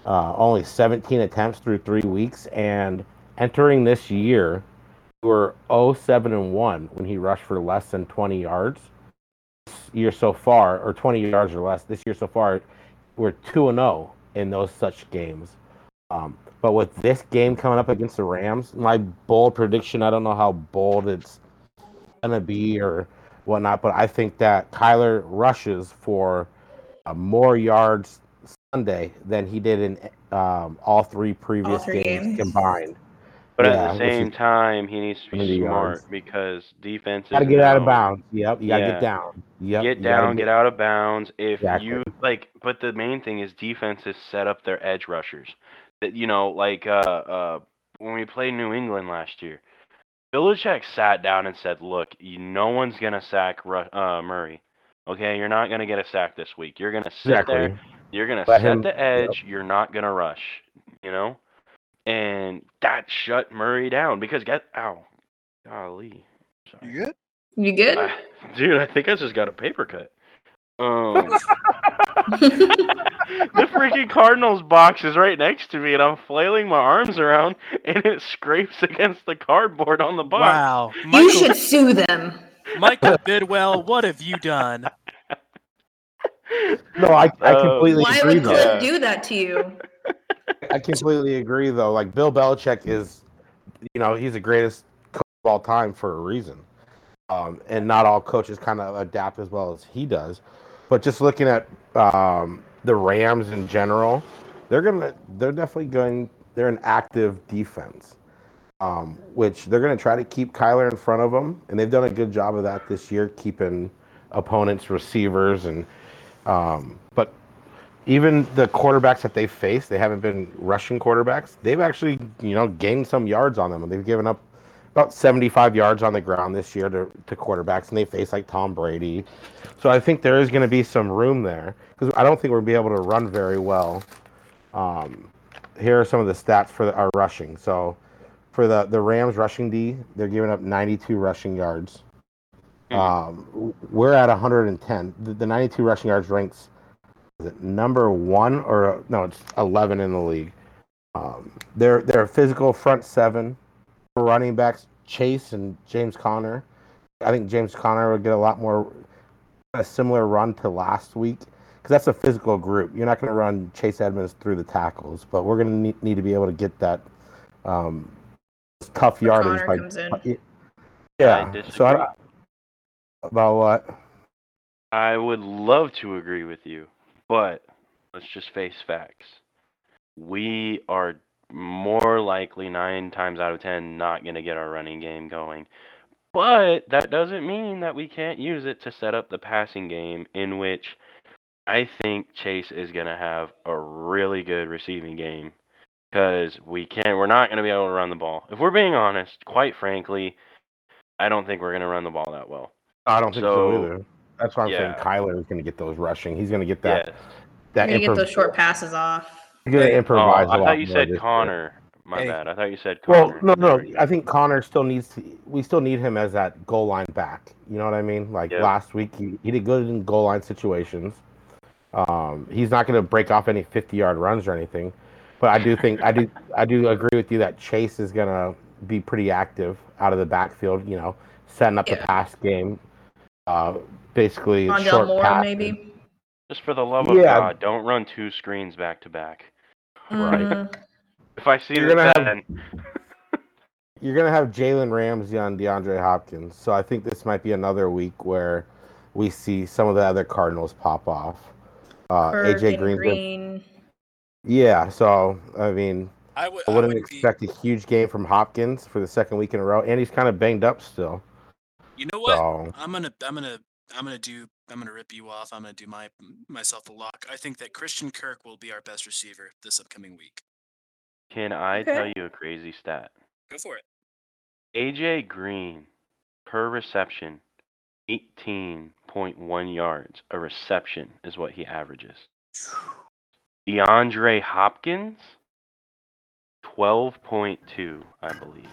Only 17 attempts through 3 weeks. And entering this year, we were 0-7-1 when he rushed for less than 20 yards. This year so far, or 20 yards or less, this year so far, we're 2-0 in those such games. But with this game coming up against the Rams, my bold prediction, I don't know how bold it's going to be or whatnot, but I think that Kyler rushes for more yards Sunday than he did in all three games combined. But at the same time, he needs to be smart because defense is got to get out of bounds. Yep, you got to get down. Yep, get down, get out of bounds. But the main thing is defenses set up their edge rushers. You know, like when we played New England last year, Belichick sat down and said, look, no one's going to sack Murray. Okay, you're not going to get a sack this week. You're going to sit there. You're going to set the edge. Yep. You're not going to rush, you know? And that shut Murray down because golly. Sorry. You good? Dude, I think I just got a paper cut. The freaking Cardinals box is right next to me, and I'm flailing my arms around, and it scrapes against the cardboard on the box. Wow. You should sue them. Michael Bidwell, what have you done? No, I completely agree. Why would Cliff do that to you? I completely agree, though. Like, Bill Belichick is, you know, he's the greatest coach of all time for a reason. And not all coaches kind of adapt as well as he does. But just looking at the Rams in general, they're an active defense, which they're going to try to keep Kyler in front of them. And they've done a good job of that this year, keeping opponents, receivers, and but even the quarterbacks that they face, they haven't been rushing quarterbacks. They've actually, you know, gained some yards on them, and they've given up about 75 yards on the ground this year to quarterbacks, and they face like Tom Brady. So I think there is going to be some room there, because I don't think we'll be able to run very well. Here are some of the stats for our rushing. So for the Rams rushing D, they're giving up 92 rushing yards. We're at 110. The 92 rushing yards ranks, is it number one or no? It's 11 in the league. They're a physical front seven. Running backs, Chase and James Conner. I think James Conner would get a lot more a similar run to last week, because that's a physical group. You're not going to run Chase Edmonds through the tackles, but we're going to need to be able to get that tough yardage. Conner comes in. Yeah. About what? I would love to agree with you, but let's just face facts. We are more likely 9 times out of 10 not going to get our running game going. But that doesn't mean that we can't use it to set up the passing game, in which I think Chase is going to have a really good receiving game, because we're not going to be able to run the ball. If we're being honest, quite frankly, I don't think we're going to run the ball that well. I don't think so either. That's why I'm saying Kyler is going to get those rushing. He's going to get that. That going to get those short passes off. He's going to improvise. I thought you said Conner. My bad. I thought you said Conner. Well, no. I think Conner still needs to. We still need him as that goal line back. You know what I mean? Like last week, he did good in goal line situations. He's not going to break off any 50-yard runs or anything, but I do think I do agree with you that Chase is going to be pretty active out of the backfield. You know, setting up the pass game. Basically, Rondell short Moore, pass. Maybe. Just for the love of God, don't run 2 screens back to back. Right. If I see you're gonna have Jalen Ramsey on DeAndre Hopkins, so I think this might be another week where we see some of the other Cardinals pop off. AJ Green. Yeah. So I mean, I wouldn't expect a huge game from Hopkins for the second week in a row, and he's kind of banged up still. You know what? So, I'm gonna rip you off. I'm gonna do myself a lock. I think that Christian Kirk will be our best receiver this upcoming week. Can I tell you a crazy stat? Go for it. AJ Green per reception, 18.1 yards a reception is what he averages. DeAndre Hopkins, 12.2, I believe.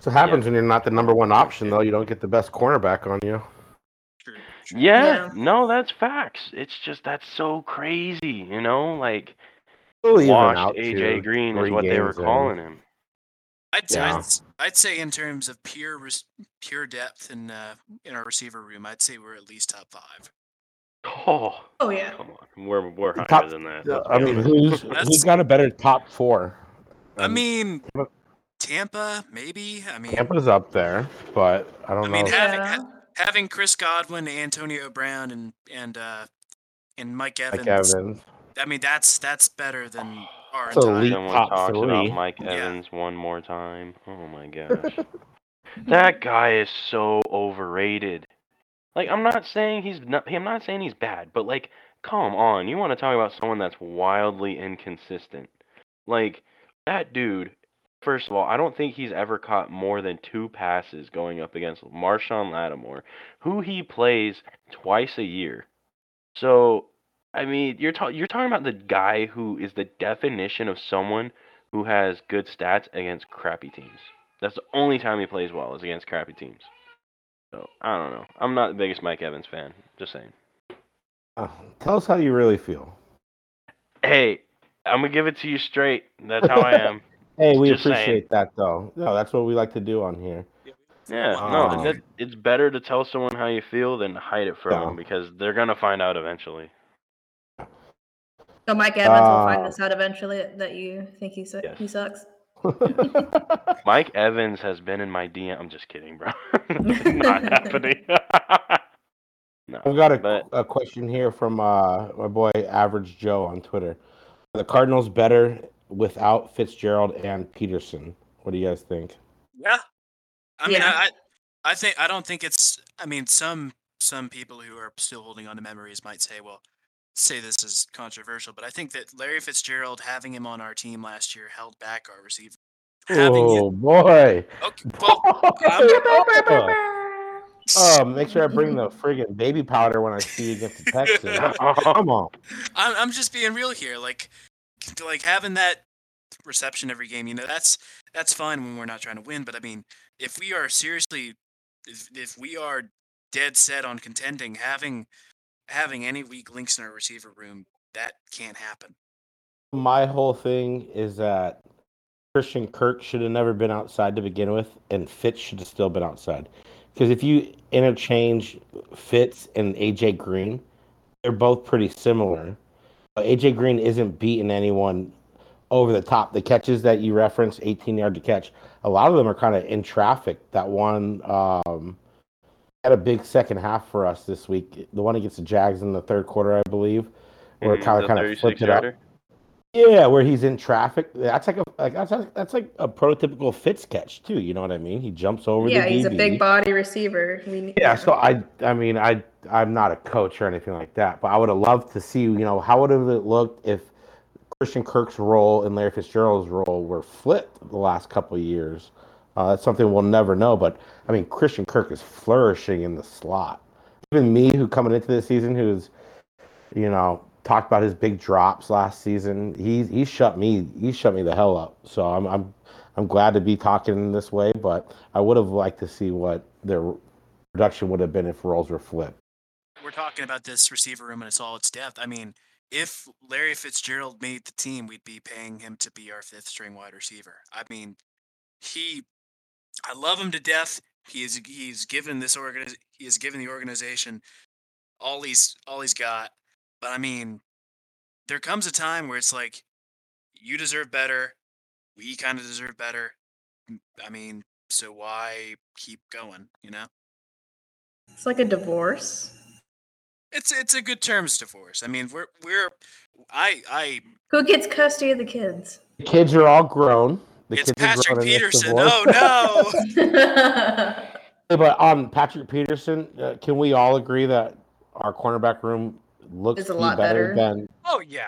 So it happens when you're not the number one option, though. You don't get the best cornerback on you. Yeah, no, that's facts. It's just that's so crazy, you know? Like, washed AJ Green is what they were calling him. I'd say in terms of pure depth in our receiver room, I'd say we're at least top 5. Oh yeah. Come on, we're higher than that. I mean, who's got a better top 4? I mean. Tampa, maybe. I mean, Tampa's up there, but I don't know. I mean, having Chris Godwin, Antonio Brown, and Mike Evans. I mean, that's better than our entire top 3. About Mike Evans one more time. Oh my gosh, that guy is so overrated. Like, I'm not saying he's bad, but like, come on, you want to talk about someone that's wildly inconsistent? Like that dude. First of all, I don't think he's ever caught more than 2 passes going up against Marshawn Lattimore, who he plays twice a year. So, I mean, you're talking about the guy who is the definition of someone who has good stats against crappy teams. That's the only time he plays well is against crappy teams. So, I don't know. I'm not the biggest Mike Evans fan. Just saying. Tell us how you really feel. Hey, I'm going to give it to you straight. That's how I am. Hey, we just appreciate that, though. No, that's what we like to do on here. Yeah, no, it's better to tell someone how you feel than hide it from them, because they're going to find out eventually. So Mike Evans will find this out eventually that you think he sucks. Mike Evans has been in my DM. I'm just kidding, bro. Not happening. No, I've got a question here from my boy Average Joe on Twitter. Are the Cardinals better without Fitzgerald and Peterson? What do you guys think? Yeah, I mean, I think I don't think it's. I mean, some people who are still holding on to memories might say, well, say this is controversial, but I think that Larry Fitzgerald, having him on our team last year, held back our receiver. Boy! Okay, well, make sure I bring the friggin' baby powder when I see you against the Texans. Come on. I'm just being real here. Like having that reception every game, you know, that's fine when we're not trying to win. But I mean, if we are seriously, if we are dead set on contending, having any weak links in our receiver room, that can't happen. My whole thing is that Christian Kirk should have never been outside to begin with, and Fitz should have still been outside. Because if you interchange Fitz and AJ Green, they're both pretty similar. But AJ Green isn't beating anyone over the top. The catches that you referenced, 18-yard to catch, a lot of them are kind of in traffic. That one had a big second half for us this week. The one against the Jags in the third quarter, I believe, where Kyler kind of flipped it up. Yeah, where he's in traffic. That's like a prototypical Fitz catch too. You know what I mean? He jumps over. Yeah, he's a big body receiver. I mean, yeah. So I'm not a coach or anything like that, but I would have loved to see. You know, how would it have looked if Christian Kirk's role and Larry Fitzgerald's role were flipped the last couple of years? That's something we'll never know. But I mean, Christian Kirk is flourishing in the slot. Even me, who coming into this season, who's, you know, talked about his big drops last season. He shut me the hell up. So I'm glad to be talking in this way, but I would have liked to see what their production would have been if roles were flipped. We're talking about this receiver room and it's all its depth. I mean, if Larry Fitzgerald made the team, we'd be paying him to be our fifth string wide receiver. I mean, I love him to death. He has given the organization all he's got. But, I mean, there comes a time where it's like, you deserve better. We kind of deserve better. I mean, so why keep going, you know? It's like a divorce. It's a good terms divorce. I mean, we're Who gets custody of the kids? The kids are all grown. It's Patrick Peterson. Oh, no. But Patrick Peterson, can we all agree that our cornerback room looks a lot better than... Oh, yeah.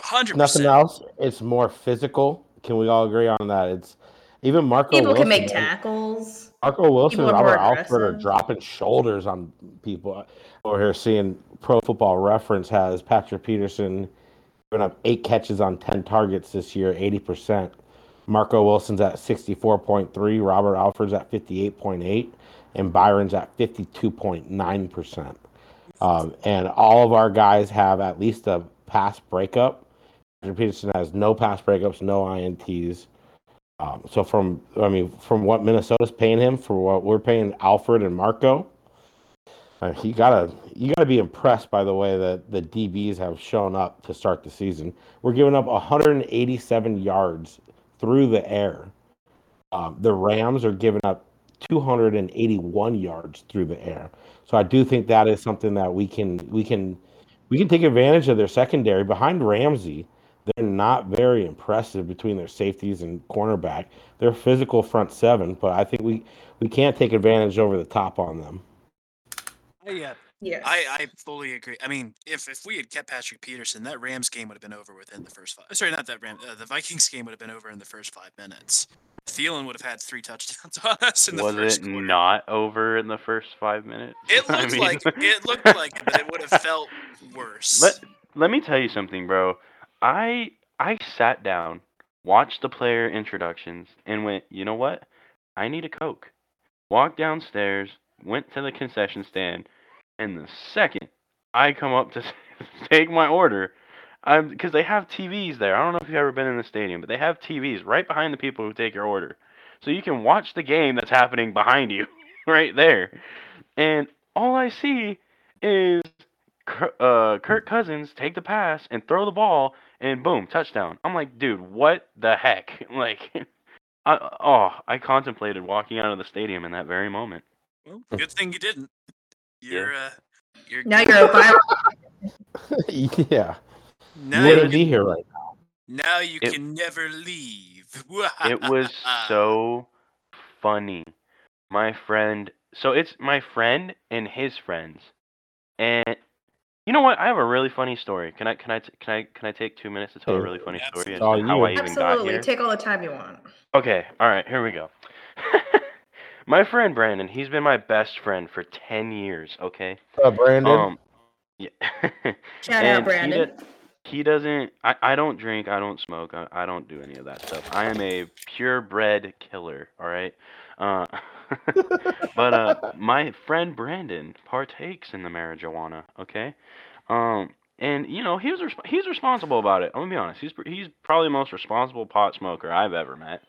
100%. Nothing else. It's more physical. Can we all agree on that? It's even Marco Wilson. People can make tackles. Marco Wilson and Robert Alford are dropping shoulders on people. Over here seeing Pro Football Reference has Patrick Peterson giving up 8 catches on 10 targets this year, 80%. Marco Wilson's at 64.3%. Robert Alford's at 58.8%. And Byron's at 52.9%. And all of our guys have at least a pass breakup. Patrick Peterson has no pass breakups, no INTs. So from what Minnesota's paying him, for what we're paying Alford and Marco, you gotta be impressed by the way that the DBs have shown up to start the season. We're giving up 187 yards through the air. The Rams are giving up 281 yards through the air. So I do think that is something that we can take advantage of. Their secondary behind Ramsey, they're not very impressive between their safeties and cornerback. They're physical front seven, but I think we can't take advantage over the top on them. Yeah. I fully agree. I mean, if we had kept Patrick Peterson, that Rams game would have been over within the first five. Sorry, not that Rams. The Vikings game would have been over in the first 5 minutes. Thielen would have had 3 touchdowns on us in the first quarter. Was it not over in the first 5 minutes? It looked like, but it would have felt worse. Let me tell you something, bro. I sat down, watched the player introductions, and went, you know what? I need a Coke. Walked downstairs, went to the concession stand, and the second I come up to take my order, because they have TVs there. I don't know if you've ever been in the stadium, but they have TVs right behind the people who take your order. So you can watch the game that's happening behind you right there. And all I see is Kirk Cousins take the pass and throw the ball, and boom, touchdown. I'm like, dude, what the heck? Like, I contemplated walking out of the stadium in that very moment. Well, good thing you didn't. You're now you're a viral. Yeah. Now you wouldn't be here right now. Now you can never leave. It was so funny. My friend. So it's my friend and his friends. And you know what? I have a really funny story. Can I take 2 minutes to tell a really funny story and how I even got here? Absolutely. Take all the time you want. Okay. All right. Here we go. My friend Brandon, he's been my best friend for 10 years, okay? Brandon? Yeah. Shout out, Brandon. He doesn't... I don't drink, I don't smoke, I don't do any of that stuff. I am a purebred killer, all right? But my friend Brandon partakes in the marijuana, okay? And, you know, he's responsible about it. I'm going to be honest. He's probably the most responsible pot smoker I've ever met.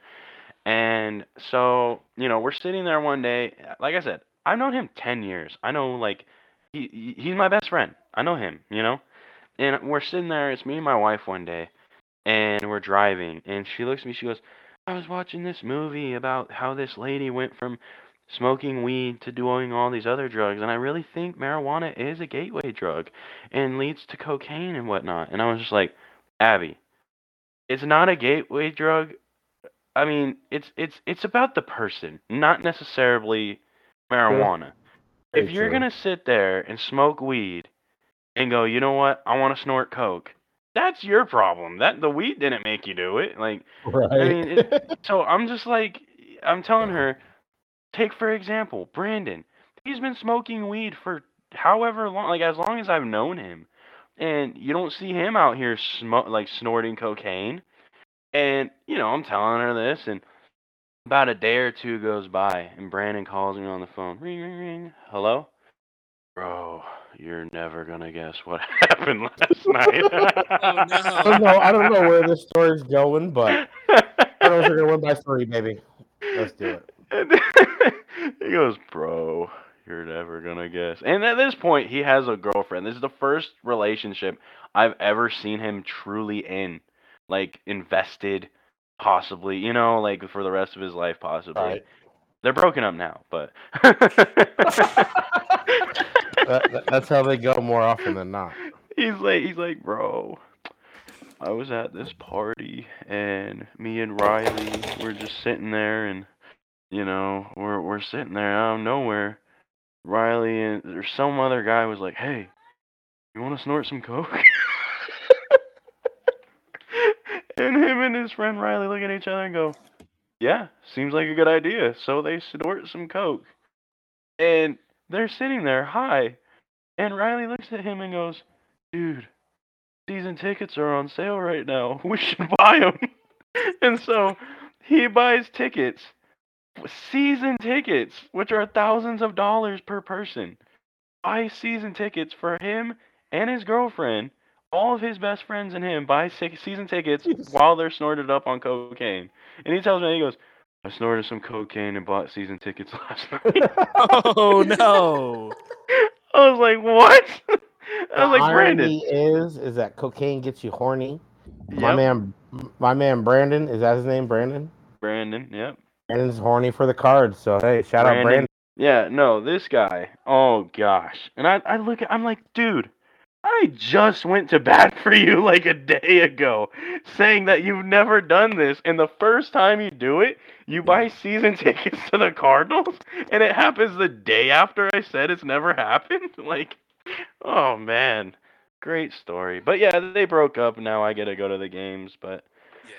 And so, you know, we're sitting there one day. Like I said, I've known him 10 years. I know, like, he's my best friend. I know him, you know? And we're sitting there. It's me and my wife one day. And we're driving. And she looks at me. She goes, I was watching this movie about how this lady went from smoking weed to doing all these other drugs. And I really think marijuana is a gateway drug and leads to cocaine and whatnot. And I was just like, Abby, it's not a gateway drug. I mean, it's about the person, not necessarily marijuana. Very if you're going to sit there and smoke weed and go, you know what, I want to snort coke, that's your problem. That the weed didn't make you do it. Like, right. I mean, so I'm just like, I'm telling her, take for example, Brandon. He's been smoking weed for however long, like as long as I've known him. And you don't see him out here snorting cocaine. And, you know, I'm telling her this, and about a day or two goes by, and Brandon calls me on the phone. Ring, ring, ring. Hello? Bro, you're never going to guess what happened last night. Oh, no. I don't know where this story's going, but I don't know if you're going to win by 3, baby. Let's do it. Then, he goes, bro, you're never going to guess. And at this point, he has a girlfriend. This is the first relationship I've ever seen him truly in. Like, invested, possibly, you know, like, for the rest of his life, possibly. Right. They're broken up now, but... that's how they go more often than not. He's like, bro, I was at this party, and me and Riley were just sitting there, and, you know, we're sitting there out of nowhere. Riley and or some other guy was like, hey, you want to snort some coke? And him and his friend Riley look at each other and go, yeah, seems like a good idea. So they snort some coke. And they're sitting there high. And Riley looks at him and goes, dude, season tickets are on sale right now. We should buy them. And so he buys tickets, season tickets, which are thousands of dollars per person. Buy season tickets for him and his girlfriend. All of his best friends and him buy season tickets while they're snorted up on cocaine. And he tells me, he goes, I snorted some cocaine and bought season tickets last night. Oh, no. I was like, what? I was like, Brandon. The irony is that cocaine gets you horny. Yep. My man Brandon, is that his name, Brandon? Brandon, yep. Brandon's horny for the cards, so hey, shout out Brandon. Yeah, no, this guy. Oh, gosh. And I look at, I'm like, dude. I just went to bat for you like a day ago, saying that you've never done this, and the first time you do it, you buy season tickets to the Cardinals, and it happens the day after I said it's never happened? Like, oh, man. Great story. But, yeah, they broke up. Now I get to go to the games, but...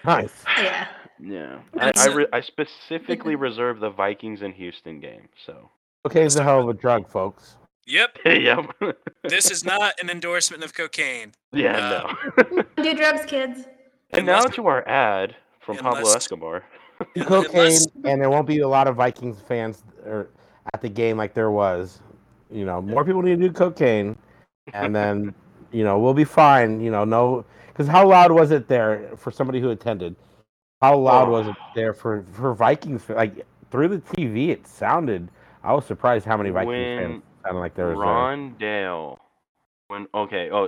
Nice. Yeah. Yeah. I specifically reserved the Vikings and Houston game, so... Okay, it's a hell of a drug, folks. Yep. Yep. This is not an endorsement of cocaine. Yeah, no. Do drugs, kids. And now to our ad from Pablo Escobar. Cocaine, and there won't be a lot of Vikings fans at the game like there was. You know, more people need to do cocaine, and then, you know, we'll be fine. You know, no, because how loud was it there for somebody who attended? How loud was it there for Vikings? Like, through the TV, it sounded. I was surprised how many Vikings fans. Rondale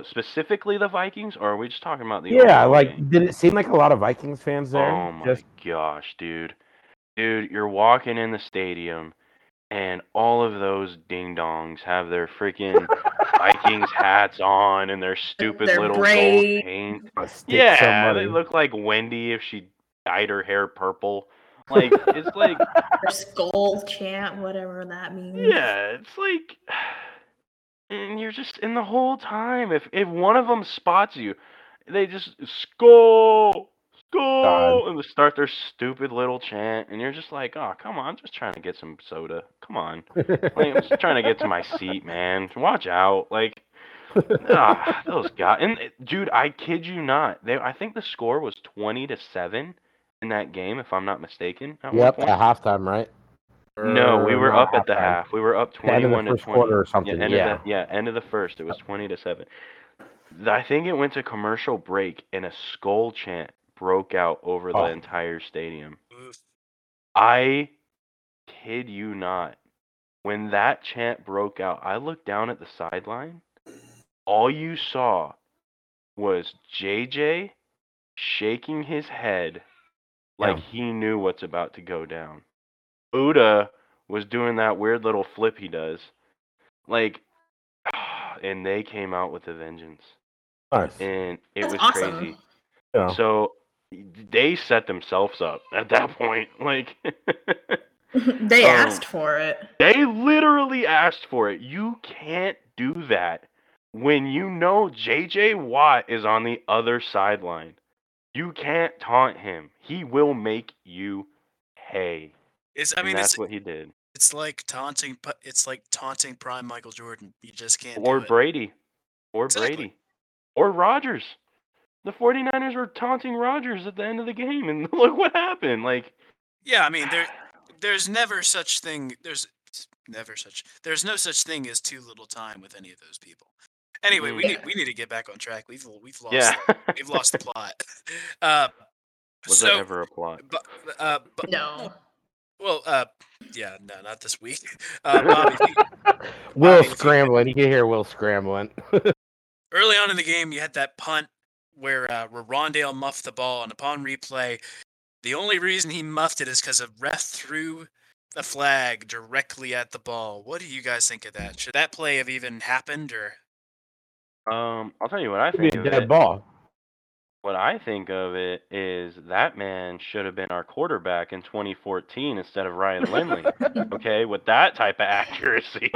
Specifically the Vikings, or are we just talking about the? Yeah, did it seem like a lot of Vikings fans there? Oh my gosh, dude. Dude, you're walking in the stadium, and all of those ding-dongs have their freaking Vikings hats on and their stupid little gold paint. Yeah, they look like Wendy if she dyed her hair purple. Like, it's like... Or skull chant, whatever that means. Yeah, it's like... And you're just... And the whole time, if one of them spots you, they just... Skull! And they start their stupid little chant. And you're just like, oh, come on. I'm just trying to get some soda. Come on. I'm just trying to get to my seat, man. Watch out. Like... those guys... And, dude, I kid you not. I think the score was 20-7. In that game, if I'm not mistaken. Yep, at halftime, right? No, we were up at the half. We were up 21-20 or something. End of the first. It was 20-7. I think it went to commercial break, and a skull chant broke out over the entire stadium. I kid you not. When that chant broke out, I looked down at the sideline. All you saw was JJ shaking his head. He knew what's about to go down. Buddha was doing that weird little flip he does. And they came out with a vengeance. Nice. And was awesome. Crazy. Yeah. So they set themselves up at that point. They asked for it. They literally asked for it. You can't do that when you know JJ Watt is on the other sideline. You can't taunt him. He will make you pay. That's what he did. It's like taunting. It's like taunting prime Michael Jordan. You just can't. Or do it. Brady, or exactly. Brady, or Rodgers. The 49ers were taunting Rodgers at the end of the game, and look what happened. There's no such thing as too little time with any of those people. Anyway, we need to get back on track. We've lost the plot. Was that ever a plot? No. Well, yeah, no, not this week. Bobby, Will scrambling. You can hear Will scrambling. Early on in the game, you had that punt where Rondale muffed the ball, and upon replay, the only reason he muffed it is because a ref threw the flag directly at the ball. What do you guys think of that? Should that play have even happened, or? I'll tell you what I think of it. Dead ball. What I think of it is that man should have been our quarterback in 2014 instead of Ryan Lindley. Okay, with that type of accuracy.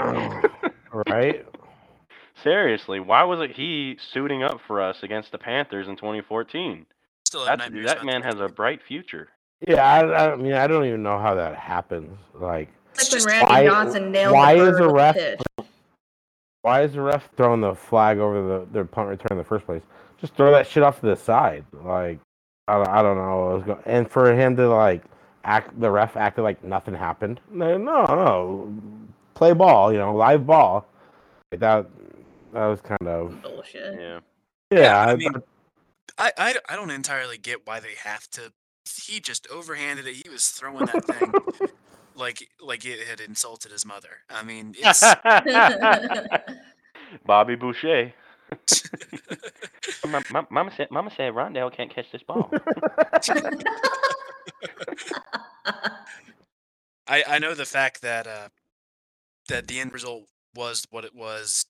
Right? Seriously, why wasn't he suiting up for us against the Panthers in 2014? That man has a bright future. Yeah, I don't even know how that happens. Why is the ref throwing the flag over their punt return in the first place? Just throw that shit off to the side. I don't know what was going on. And for him to, the ref acted like nothing happened. No. Play ball, live ball. That was kind of... bullshit. Yeah. Yeah, I don't entirely get why they have to... He just overhanded it. He was throwing that thing... Like it had insulted his mother. It's Bobby Boucher. Mama said Rondale can't catch this ball. I know the fact that the end result was what it was,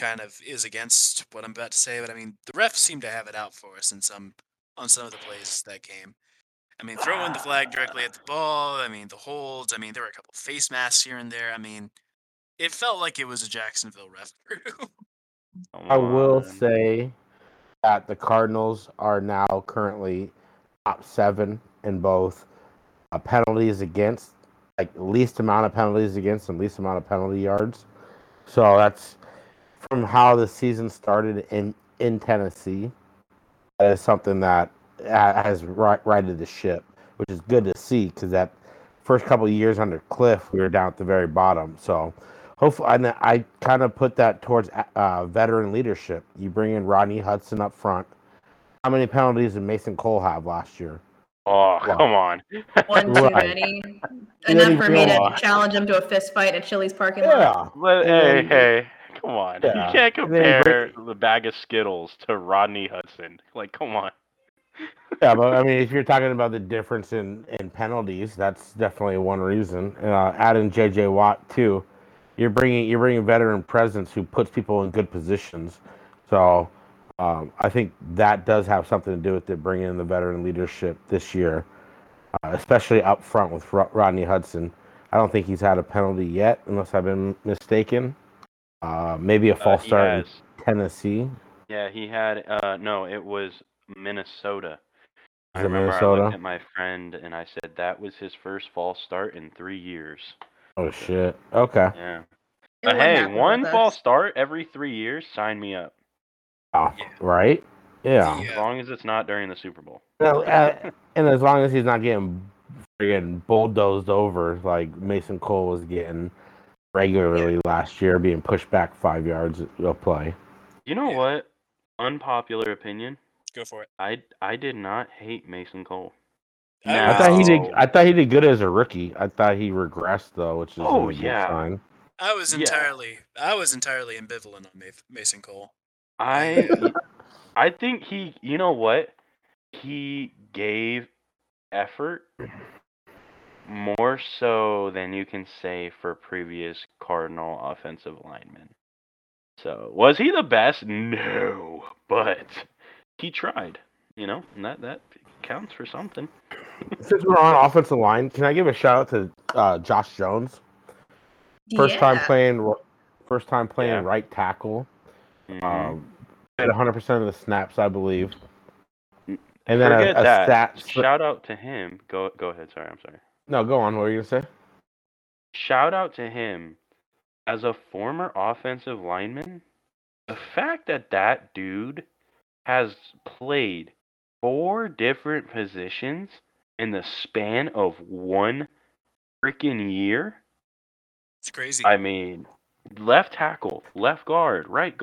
kind of is against what I'm about to say. But the refs seemed to have it out for us on some of the plays that game. Throwing the flag directly at the ball. The holds. There were a couple face masks here and there. It felt like it was a Jacksonville ref crew. I will say that the Cardinals are now currently top 7 in both penalties against, least amount of penalties against and least amount of penalty yards. So that's from how the season started in Tennessee. That is something that has righted the ship, which is good to see, because that first couple of years under Cliff, we were down at the very bottom. So hopefully, I kind of put that towards veteran leadership. You bring in Rodney Hudson up front. How many penalties did Mason Cole have last year? Oh, come on. One too many. Enough for me to challenge him to a fist fight at Chili's parking lot. Yeah. Hey. come on. Yeah. You can't compare the bag of Skittles to Rodney Hudson. Like, come on. Yeah, but I mean, if you're talking about the difference in penalties, that's definitely one reason. Add in JJ Watt too. You're bringing veteran presence who puts people in good positions. So I think that does have something to do with it, bringing in the veteran leadership this year, especially up front with Rodney Hudson. I don't think he's had a penalty yet, unless I've been mistaken. Maybe a false start in Tennessee. Yeah, he had. No, it was Minnesota. I remember Minnesota? I looked at my friend and I said that was his first false start in 3 years. Oh, shit. Okay. Yeah. But hey, one false start every 3 years, sign me up. Oh, yeah. Right? Yeah. As long as it's not during the Super Bowl. No, and as long as he's not getting bulldozed over like Mason Cole was getting regularly last year, being pushed back 5 yards of play. You know what? Unpopular opinion. Go for it. I did not hate Mason Cole. No. I thought he did good as a rookie. I thought he regressed though, which is a good sign. I was entirely ambivalent on Mason Cole. I think he, you know what? He gave effort more so than you can say for previous Cardinal offensive linemen. So, was he the best? No, but he tried, you know, and that counts for something. Since we're on offensive line, can I give a shout out to Josh Jones? First time playing right tackle. Mm-hmm. At 100% of the snaps, I believe. And then a stat. Shout out to him. Go ahead. Sorry, I'm sorry. No, go on. What were you gonna say? Shout out to him. As a former offensive lineman, the fact that dude has played 4 different positions in the span of 1 freaking year. It's crazy. I mean, left tackle, left guard, right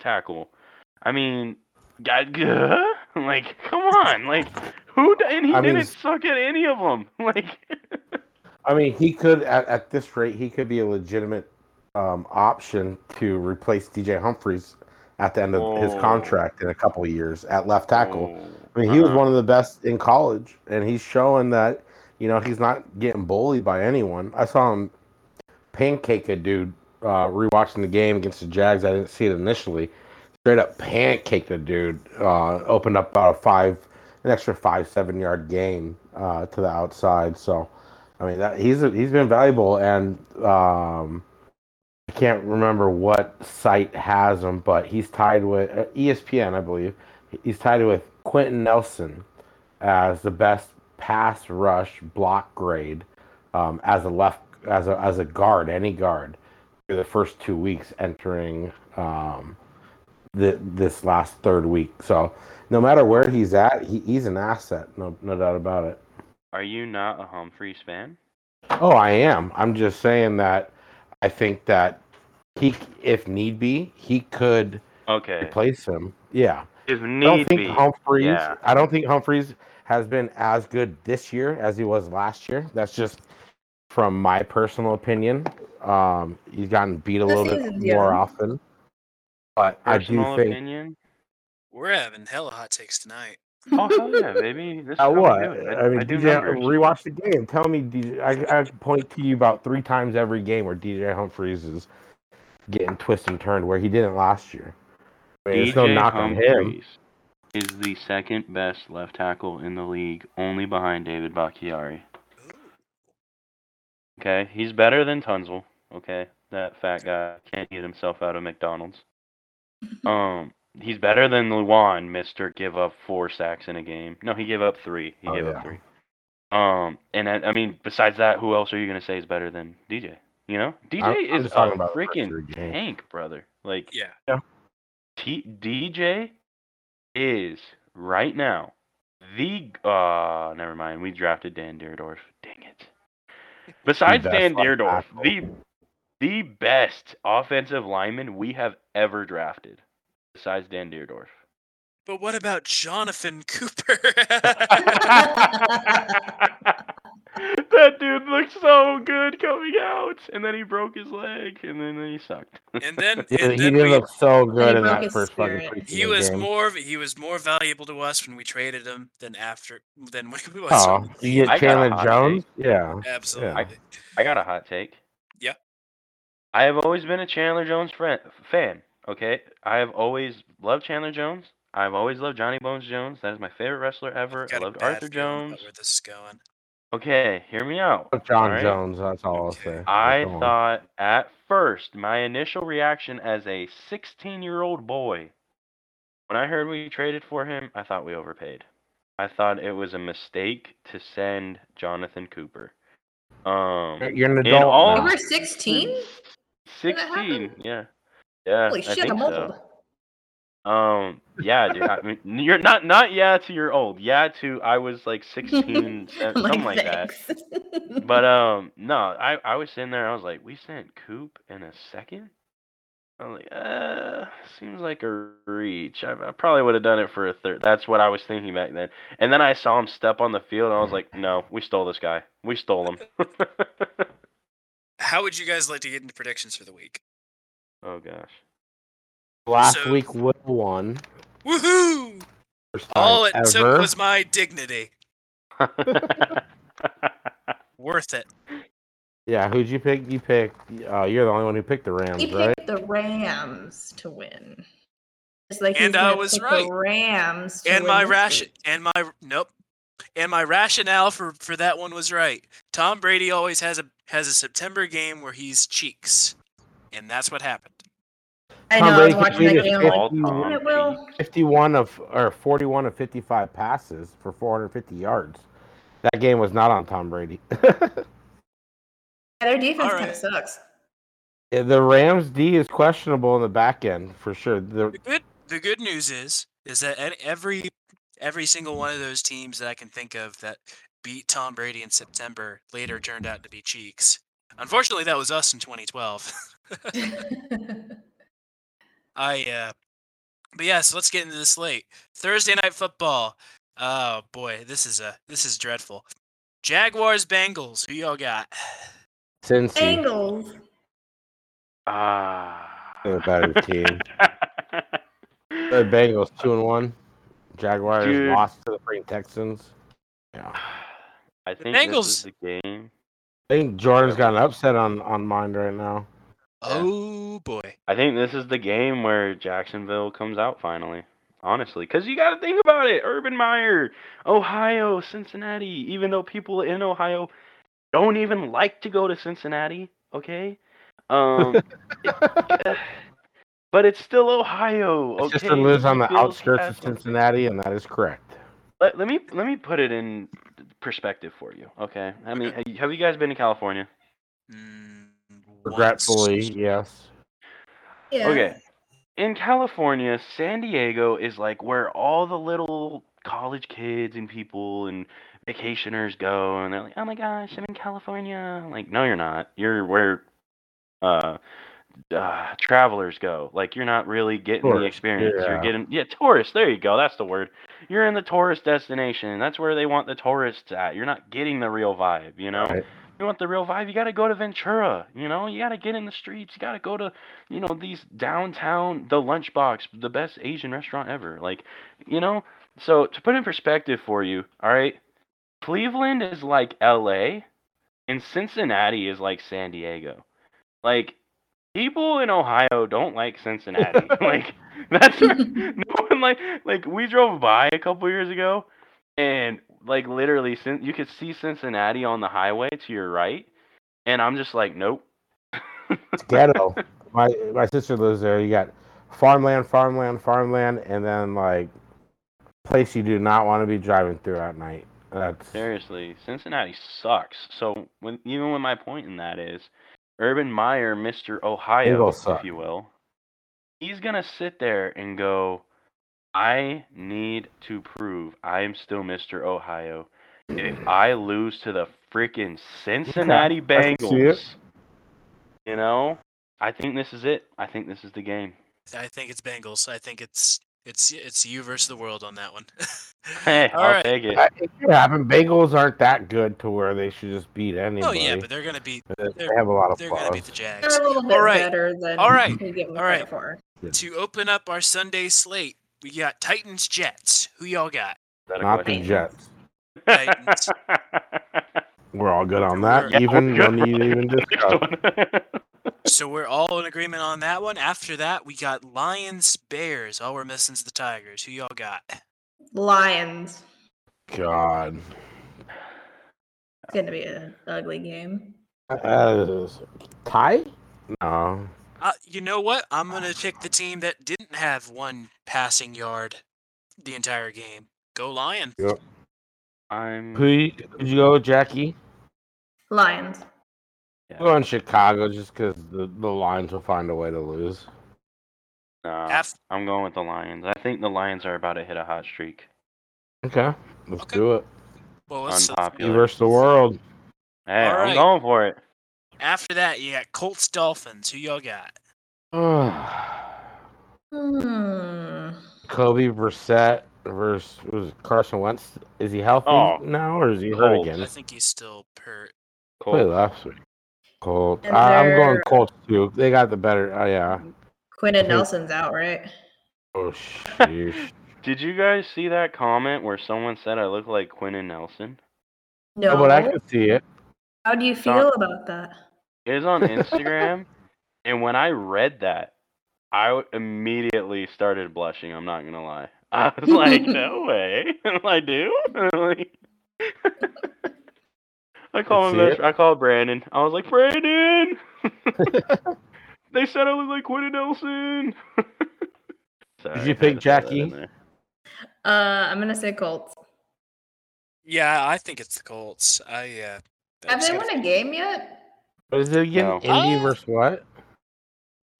tackle. I mean, like, come on. Like, who? And he didn't suck at any of them. Like, I mean, he could, at this rate, he could be a legitimate option to replace DJ Humphreys at the end of his contract in a couple of years at left tackle. I mean, he was one of the best in college, and he's showing that, you know, he's not getting bullied by anyone. I saw him pancake a dude rewatching the game against the Jags. I didn't see it initially. Straight up pancaked the dude. Opened up about an extra 7 yard gain to the outside. So, I mean, he's been valuable, and I can't remember what site has him, but he's tied with ESPN, I believe. He's tied with Quentin Nelson as the best pass rush block grade as a guard, any guard, for the first 2 weeks entering. This last third week. So no matter where he's at, he's an asset, no doubt about it. Are you not a Humphreys fan? Oh, I am. I'm just saying that I think that he, if need be, he could replace him. Yeah. If need be. I don't think Humphreys has been as good this year as he was last year. That's just from my personal opinion. He's gotten beat a little bit more often. But personal opinion? We're having hella hot takes tonight. Oh yeah, baby. This is what? I mean, DJ, rewatch the game. Tell me, DJ, I point to you about 3 times every game where DJ Humphreys is getting twisted and turned where he didn't last year. I mean, DJ Humphreys is the second best left tackle in the league, only behind David Bakhtiari. Okay, he's better than Tunzel. Okay, that fat guy can't get himself out of McDonald's. He's better than Luan, Mr. Give up 4 sacks in a game. No, he gave up 3. He gave up 3. And I mean, besides that, who else are you gonna say is better than DJ? You know, DJ is a freaking tank, brother. Like, yeah. DJ is right now the. Never mind. We drafted Dan Dierdorf. Dang it. Besides Dan Dierdorf, the best offensive lineman we have ever drafted, besides Dan Dierdorf. But what about Jonathan Cooper? That dude looked so good coming out, and then he broke his leg, and then he sucked. And then he looked so good in that first fucking preseason game. He was more valuable to us when we traded him than when we was. Oh, you get Chandler Jones? Yeah, absolutely. Yeah. I got a hot take. Yeah, I have always been a Chandler Jones fan. Okay, I have always loved Chandler Jones. I've always loved Johnny Bones Jones. That is my favorite wrestler ever. I loved Arthur Jones. Where this is going. Okay, hear me out. John right? Jones, that's all I'll say. I thought at first, my initial reaction as a 16-year-old boy, when I heard we traded for him, I thought we overpaid. I thought it was a mistake to send Jonathan Cooper. You're an adult. You were 16? 16, yeah. Yeah. Holy shit, I'm old. Yeah, dude. I mean, you're not yeah to you're old. Yeah to I was like 16, something like that. But no, I was sitting there. I was like, we sent Coop in a second. I was like, seems like a reach. I probably would have done it for a third. That's what I was thinking back then. And then I saw him step on the field, and I was like, no, we stole this guy. We stole him. How would you guys like to get into predictions for the week? Oh gosh. Last week Will won. Woohoo! All it took was my dignity. Worth it. Yeah, who'd you pick? You picked. You're the only one who picked the Rams, right? He picked the Rams to win. It's like and I was right. The Rams. To and win my ration. And my nope. And my rationale for that one was right. Tom Brady always has a September game where he's cheeks, and that's what happened. I know, I was watching that game. 41 of 55 passes for 450 yards. That game was not on Tom Brady. Yeah, their defense kind of sucks. Yeah, the Rams' D is questionable in the back end for sure. The good news is that every single one of those teams that I can think of that beat Tom Brady in September later turned out to be cheeks. Unfortunately, that was us in 2012. So let's get into this slate. Thursday night football. Oh boy, this is dreadful. Jaguars, Bengals. Who y'all got? Bengals. They're a better team. The Bengals 2-1. Jaguars lost to the freaking Texans. Yeah. I think this is the game. I think Jordan's got an upset on mind right now. Oh, boy. I think this is the game where Jacksonville comes out finally, honestly. Because you got to think about it. Urban Meyer, Ohio, Cincinnati, even though people in Ohio don't even like to go to Cincinnati, okay? But it's still Ohio, okay? It's just to lose on the outskirts of Cincinnati, and that is correct. Let me put it in perspective for you, okay? I mean, have you guys been to California? Regretfully, yes. Yeah. Okay. In California, San Diego is like where all the little college kids and people and vacationers go, and they're like, oh my gosh, I'm in California. I'm like, no, you're not. You're where travelers go. Like, you're not really getting the experience. Yeah. You're getting tourists. There you go. That's the word. You're in the tourist destination. That's where they want the tourists at. You're not getting the real vibe, you know? Right. You want the real vibe, you got to go to Ventura, you know? You got to get in the streets. You got to go to, you know, these downtown, the Lunchbox, the best Asian restaurant ever. Like, you know? So, to put in perspective for you, all right, Cleveland is like L.A., and Cincinnati is like San Diego. Like, people in Ohio don't like Cincinnati. Like, that's no one like, we drove by a couple years ago, and like literally, you could see Cincinnati on the highway to your right, and I'm just like, nope. It's ghetto. My sister lives there. You got farmland, and then like place you do not want to be driving through at night. Seriously, Cincinnati sucks. So when my point in that is, Urban Meyer, Mr. Ohio, if you will, he's gonna sit there and go, I need to prove I am still Mr. Ohio. If I lose to the freaking Cincinnati Bengals, you know, I think this is it. I think this is the game. I think it's Bengals. I think it's It's you versus the world on that one. Hey, I'll take it. Yeah, but Bengals aren't that good to where they should just beat anybody. Oh yeah, but they're gonna beat. They have a lot of. They're gonna beat the Jags. They're a little bit better than. All right. For. To open up our Sunday slate, we got Titans Jets. Who y'all got? Not the Jets. Titans. We're all good on that. Even discuss. So we're all in agreement on that one. After that, we got Lions, Bears. All we're missing is the Tigers. Who y'all got? Lions. God. It's going to be an ugly game. Tie? No. You know what? I'm going to pick the team that didn't have one passing yard the entire game. Go Lions. Yep. Did you go, Jackie? Lions. Yeah. We're going Chicago just because the Lions will find a way to lose. I'm going with the Lions. I think the Lions are about to hit a hot streak. Okay. Let's do it. Well, unpopular. You versus the world. Hey, right. I'm going for it. After that, you got Colts, Dolphins. Who y'all got? Kobe Brissett versus Carson Wentz. Is he healthy now or is he hurt again? I think he's still hurt. Play last week. Colts. I'm going Colts too. They got the better. Oh yeah. Quentin Nelson's out, right? Oh sheesh. Did you guys see that comment where someone said I look like Quentin Nelson? No, but I could see it. How do you feel about that? It was on Instagram, and when I read that, I immediately started blushing. I'm not gonna lie. I was like, "No way!" I do. I called Brandon. I was like, Brandon! They said I look like Quentin Nelson! Sorry, did you pick Jackie? I'm going to say Colts. Yeah, I think it's the Colts. Have they won a game yet? What is it again? No. Indy versus what?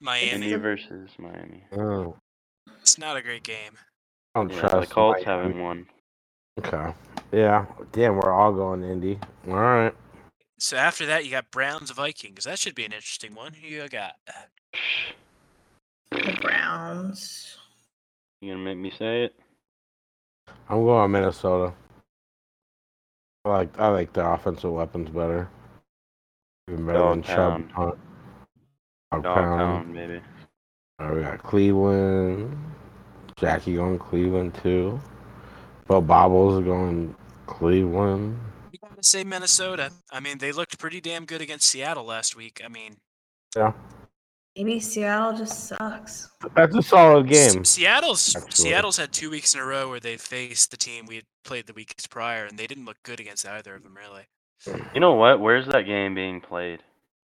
Miami. Indy versus Miami. Oh. It's not a great game. I don't trust the Colts haven't won. Okay. Yeah. Damn, we're all going Indy. All right. So after that, you got Browns Vikings. That should be an interesting one. Who you got? The Browns. You gonna make me say it? I'm going Minnesota. I like the offensive weapons better. Even better than Chubb. Dog pound, maybe. All right, we got Cleveland. Jackie going Cleveland too. Well, Bobbles going Cleveland. You gotta say Minnesota. I mean, they looked pretty damn good against Seattle last week. I mean, yeah. Maybe Seattle just sucks. That's a solid game. Seattle's had 2 weeks in a row where they faced the team we had played the weeks prior, and they didn't look good against either of them, really. You know what? Where's that game being played?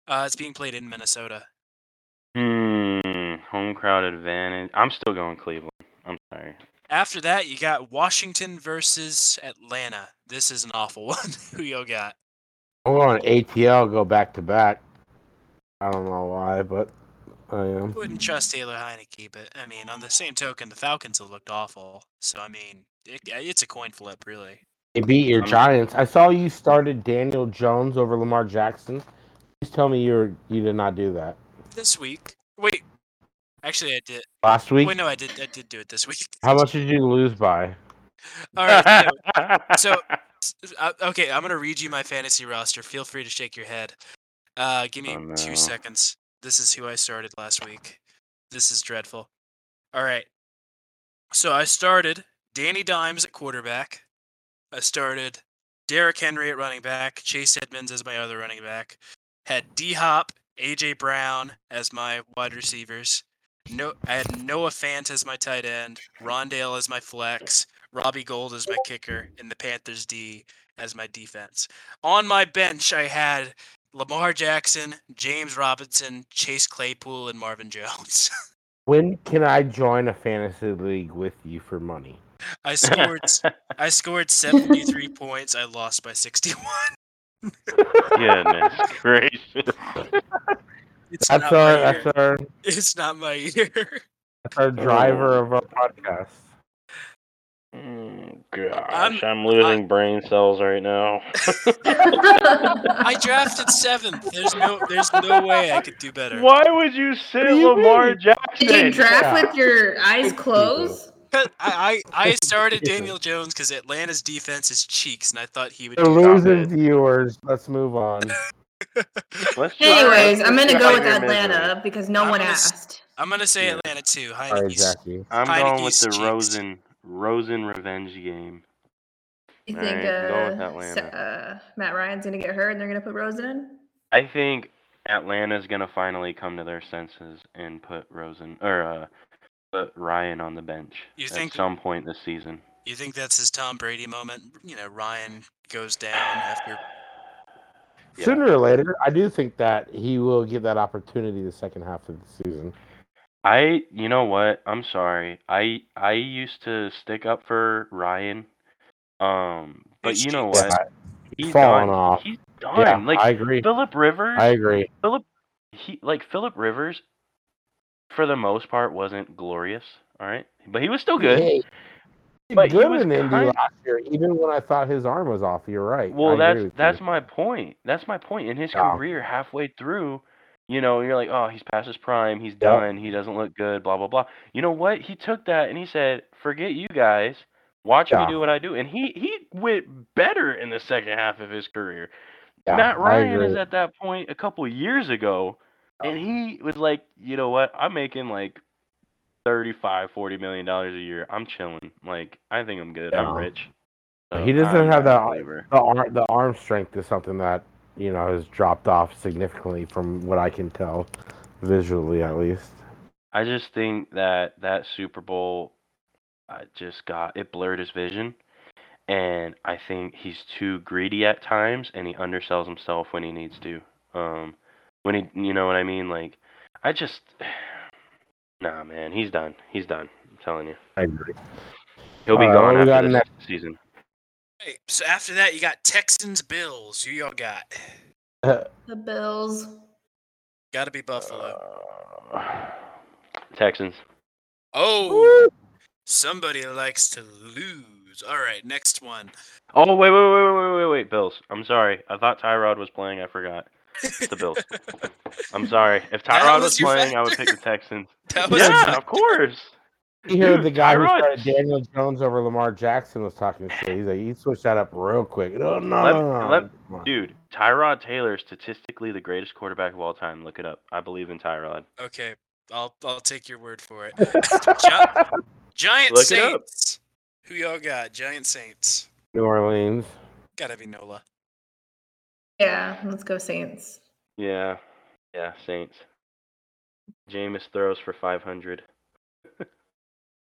It's being played in Minnesota. Home crowd advantage. I'm still going Cleveland. I'm sorry. After that, you got Washington versus Atlanta. This is an awful one. Who y'all got? I'm going ATL, go back-to-back. I don't know why, but I am. Wouldn't trust Taylor Heineke, but, I mean, on the same token, the Falcons have looked awful. So, I mean, it's a coin flip, really. They beat your Giants. I saw you started Daniel Jones over Lamar Jackson. Please tell me you did not do that. This week? Wait. Actually, I did. Last week? Wait, no, I did do it this week. How much did you lose by? All right. So, okay, I'm going to read you my fantasy roster. Feel free to shake your head. Give me 2 seconds. This is who I started last week. This is dreadful. All right. So I started Danny Dimes at quarterback. I started Derrick Henry at running back. Chase Edmonds as my other running back. Had D-Hop, A.J. Brown as my wide receivers. I had Noah Fant as my tight end, Rondale as my flex, Robbie Gould as my kicker, and the Panthers D as my defense. On my bench, I had Lamar Jackson, James Robinson, Chase Claypool, and Marvin Jones. When can I join a fantasy league with you for money? I scored 73 points. I lost by 61. Goodness gracious. It's not my year. That's our driver of our podcast. Gosh, I'm losing brain cells right now. I drafted 7th. There's no way I could do better. Why would you sit Lamar Jackson? Did you draft with your eyes closed? I started Daniel Jones because Atlanta's defense is cheeks, and I thought he would. They're losing viewers. Let's move on. Anyways, I'm gonna go with Atlanta because no one asked. I'm gonna say Atlanta too. Exactly. I'm going with the Rosen revenge game. You think Matt Ryan's gonna get hurt and they're gonna put Rosen in? I think Atlanta's gonna finally come to their senses and put put Ryan on the bench at some point this season. You think that's his Tom Brady moment? You know, Ryan goes down after. Yeah. Sooner or later, I do think that he will get that opportunity the second half of the season. You know what? I'm sorry. I used to stick up for Ryan, but you know what? He's falling off. He's done. Yeah, like I agree. Philip Rivers. I agree. Philip Rivers, for the most part, wasn't glorious. All right, but he was still good. Hey. But he was good in Indy last year, even when I thought his arm was off. You're right. Well, that's my point. That's my point. In his career, halfway through, you know, you're like, oh, he's past his prime. He's done. He doesn't look good, blah, blah, blah. You know what? He took that and he said, forget you guys. Watch me do what I do. And he went better in the second half of his career. Yeah, Matt Ryan is at that point a couple of years ago, and he was like, you know what? I'm making like $35-40 million a year. I'm chilling. Like, I think I'm good. Yeah. I'm rich. So he doesn't have that flavor. The arm strength is something that, you know, has dropped off significantly from what I can tell, visually at least. I just think that Super Bowl, it blurred his vision, and I think he's too greedy at times, and he undersells himself when he needs to. When he, you know what I mean? Like, I just. Nah, man, he's done. He's done. I'm telling you. I agree. He'll be gone after the next season. Hey, so after that, you got Texans, Bills. Who y'all got? The Bills. Got to be Buffalo. Texans. Oh, woo! Somebody likes to lose. All right, next one. Oh, wait. Bills. I'm sorry. I thought Tyrod was playing. I forgot. The Bills. I'm sorry. If Tyrod was playing, I would pick the Texans. Yeah, of course. You hear the guy who started Daniel Jones over Lamar Jackson was talking shit. He's like, he switched that up real quick. Oh, no. Dude, Tyrod Taylor is statistically the greatest quarterback of all time. Look it up. I believe in Tyrod. Okay, I'll take your word for it. Giant Look Saints. It Who y'all got? Giant Saints. New Orleans. Gotta be Nola. Yeah, let's go Saints. Yeah, Saints. Jameis throws for 500.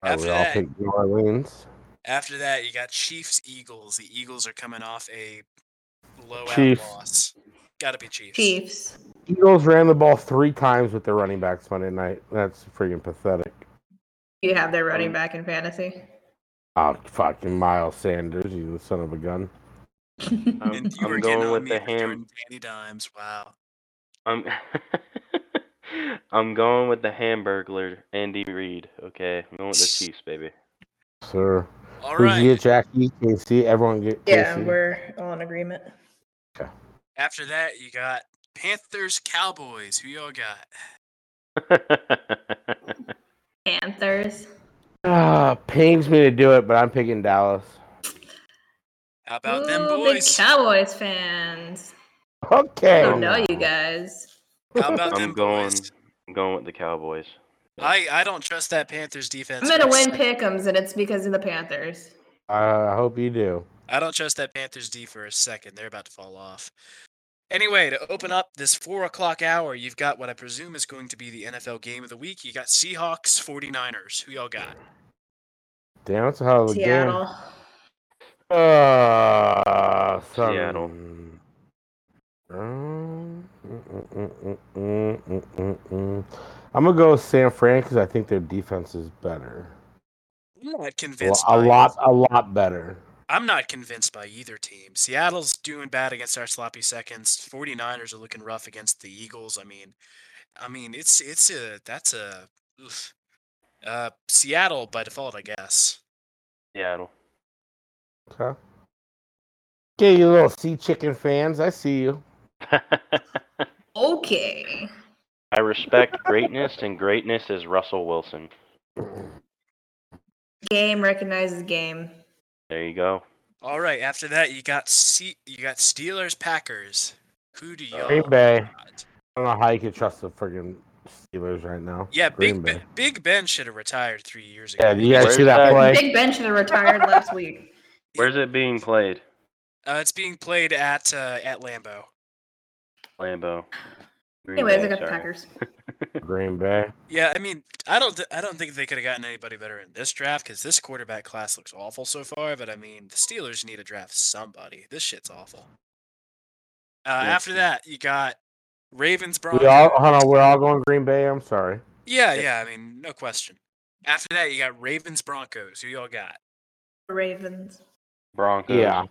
After that, pick New Orleans. After that, you got Chiefs, Eagles. The Eagles are coming off a blowout loss. Gotta be Chiefs. Eagles ran the ball 3 times with their running backs Monday night. That's freaking pathetic. You have their running back in fantasy? Oh, fucking Miles Sanders, you son of a gun. I'm going with the ham. Danny Dimes. Wow. I'm going with the Hamburglar, Andy Reid. Okay, I'm going with the Chiefs, baby. Sure. All right. You get Jackie, KC. Everyone get. Yeah, KC. We're all in agreement. Okay. After that, you got Panthers, Cowboys. Who y'all got? Panthers. Pains me to do it, but I'm picking Dallas. How about them boys? Big Cowboys fans. Okay. I don't know you guys. How about them boys? I'm going with the Cowboys. I don't trust that Panthers defense. I'm going to win pick'ems, and it's because of the Panthers. I hope you do. I don't trust that Panthers D for a second. They're about to fall off. Anyway, to open up this 4 o'clock hour, you've got what I presume is going to be the NFL game of the week. You got Seahawks, 49ers. Who y'all got? Damn, that's a hell of a Seattle. Game. Seattle. I'm going to go with San Fran because I think their defense is better. I'm not convinced. A lot better. I'm not convinced by either team. Seattle's doing bad against our sloppy seconds. 49ers are looking rough against the Eagles. I mean, it's Seattle by default, I guess. Seattle. Okay. Okay, you little sea chicken fans. I see you. Okay. I respect greatness, and greatness is Russell Wilson. Game recognizes game. There you go. All right. After that, you got Steelers, Packers. Who do y'all? Green Bay. Got? I don't know how you can trust the friggin' Steelers right now. Yeah, Big Ben should have retired 3 years ago. Yeah, you guys see that play? Big Ben should have retired last week. Where's it being played? It's being played at Lambeau. Lambeau. Anyways, I got the Packers. Green Bay. Yeah, I mean, I don't think they could have gotten anybody better in this draft because this quarterback class looks awful so far. But I mean, the Steelers need to draft somebody. This shit's awful. After that, you got Ravens, Broncos. We're all going Green Bay. I'm sorry. Yeah. I mean, no question. After that, you got Ravens, Broncos. Who y'all got? Ravens. Broncos. Yeah.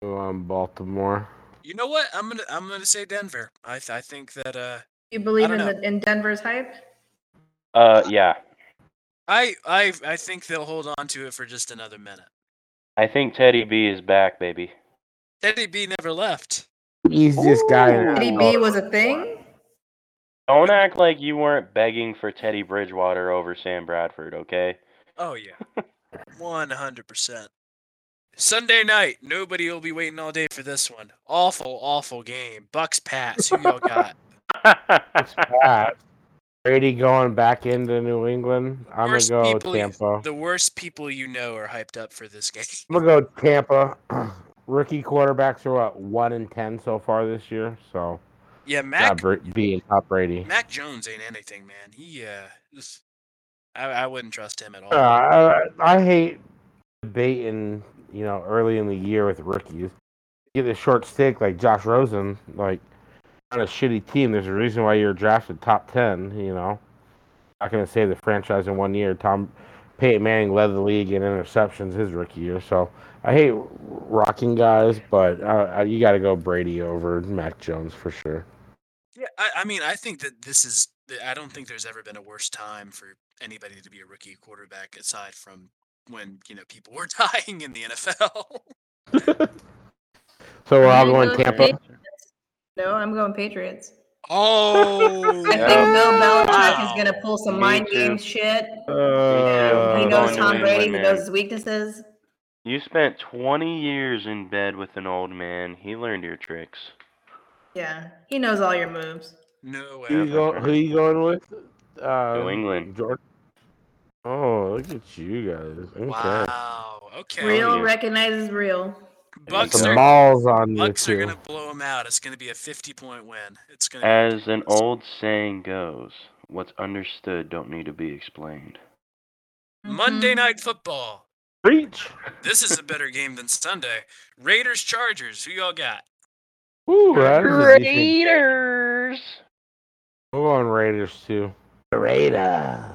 Baltimore. You know what? I'm gonna say Denver. I think that. You believe in Denver's hype? Yeah. I think they'll hold on to it for just another minute. I think Teddy B is back, baby. Teddy B never left. He's this guy. Teddy B was a thing? Don't act like you weren't begging for Teddy Bridgewater over Sam Bradford, okay? Oh, yeah. 100%. Sunday night, nobody will be waiting all day for this one. Awful, awful game. Bucks pass. Who y'all got? Brady going back into New England. I'm going to go Tampa. The worst people you know are hyped up for this game. I'm going to go Tampa. Rookie quarterbacks are, 1-10 so far this year? So, yeah, Mac being top Brady. Mac Jones ain't anything, man. He, I wouldn't trust him at all. I hate debating, early in the year with rookies. You get a short stick like Josh Rosen, like, on a shitty team, there's a reason why you're drafted top 10, Not going to save the franchise in 1 year. Peyton Manning led the league in interceptions his rookie year. So I hate rocking guys, but you got to go Brady over Mac Jones for sure. Yeah, I mean, I think that I don't think there's ever been a worse time for anybody to be a rookie quarterback aside from when, people were dying in the NFL. So we're all going Tampa? No, I'm going Patriots. Oh! I think Bill Belichick is going to pull some mind game shit. He knows Tom Brady. He knows his weaknesses. You spent 20 years in bed with an old man. He learned your tricks. Yeah, he knows all your moves. No way. Who you going with? New England. Jordan. Oh, look at you guys. Okay. Wow. Okay. Real recognizes real. Bucks are going to blow them out. It's going to be a 50-point win. As an old saying goes, what's understood don't need to be explained. Monday Night Football. Preach. This is a better game than Sunday. Raiders, Chargers. Who y'all got? Ooh, Raiders. We're going Raiders, too. Raiders.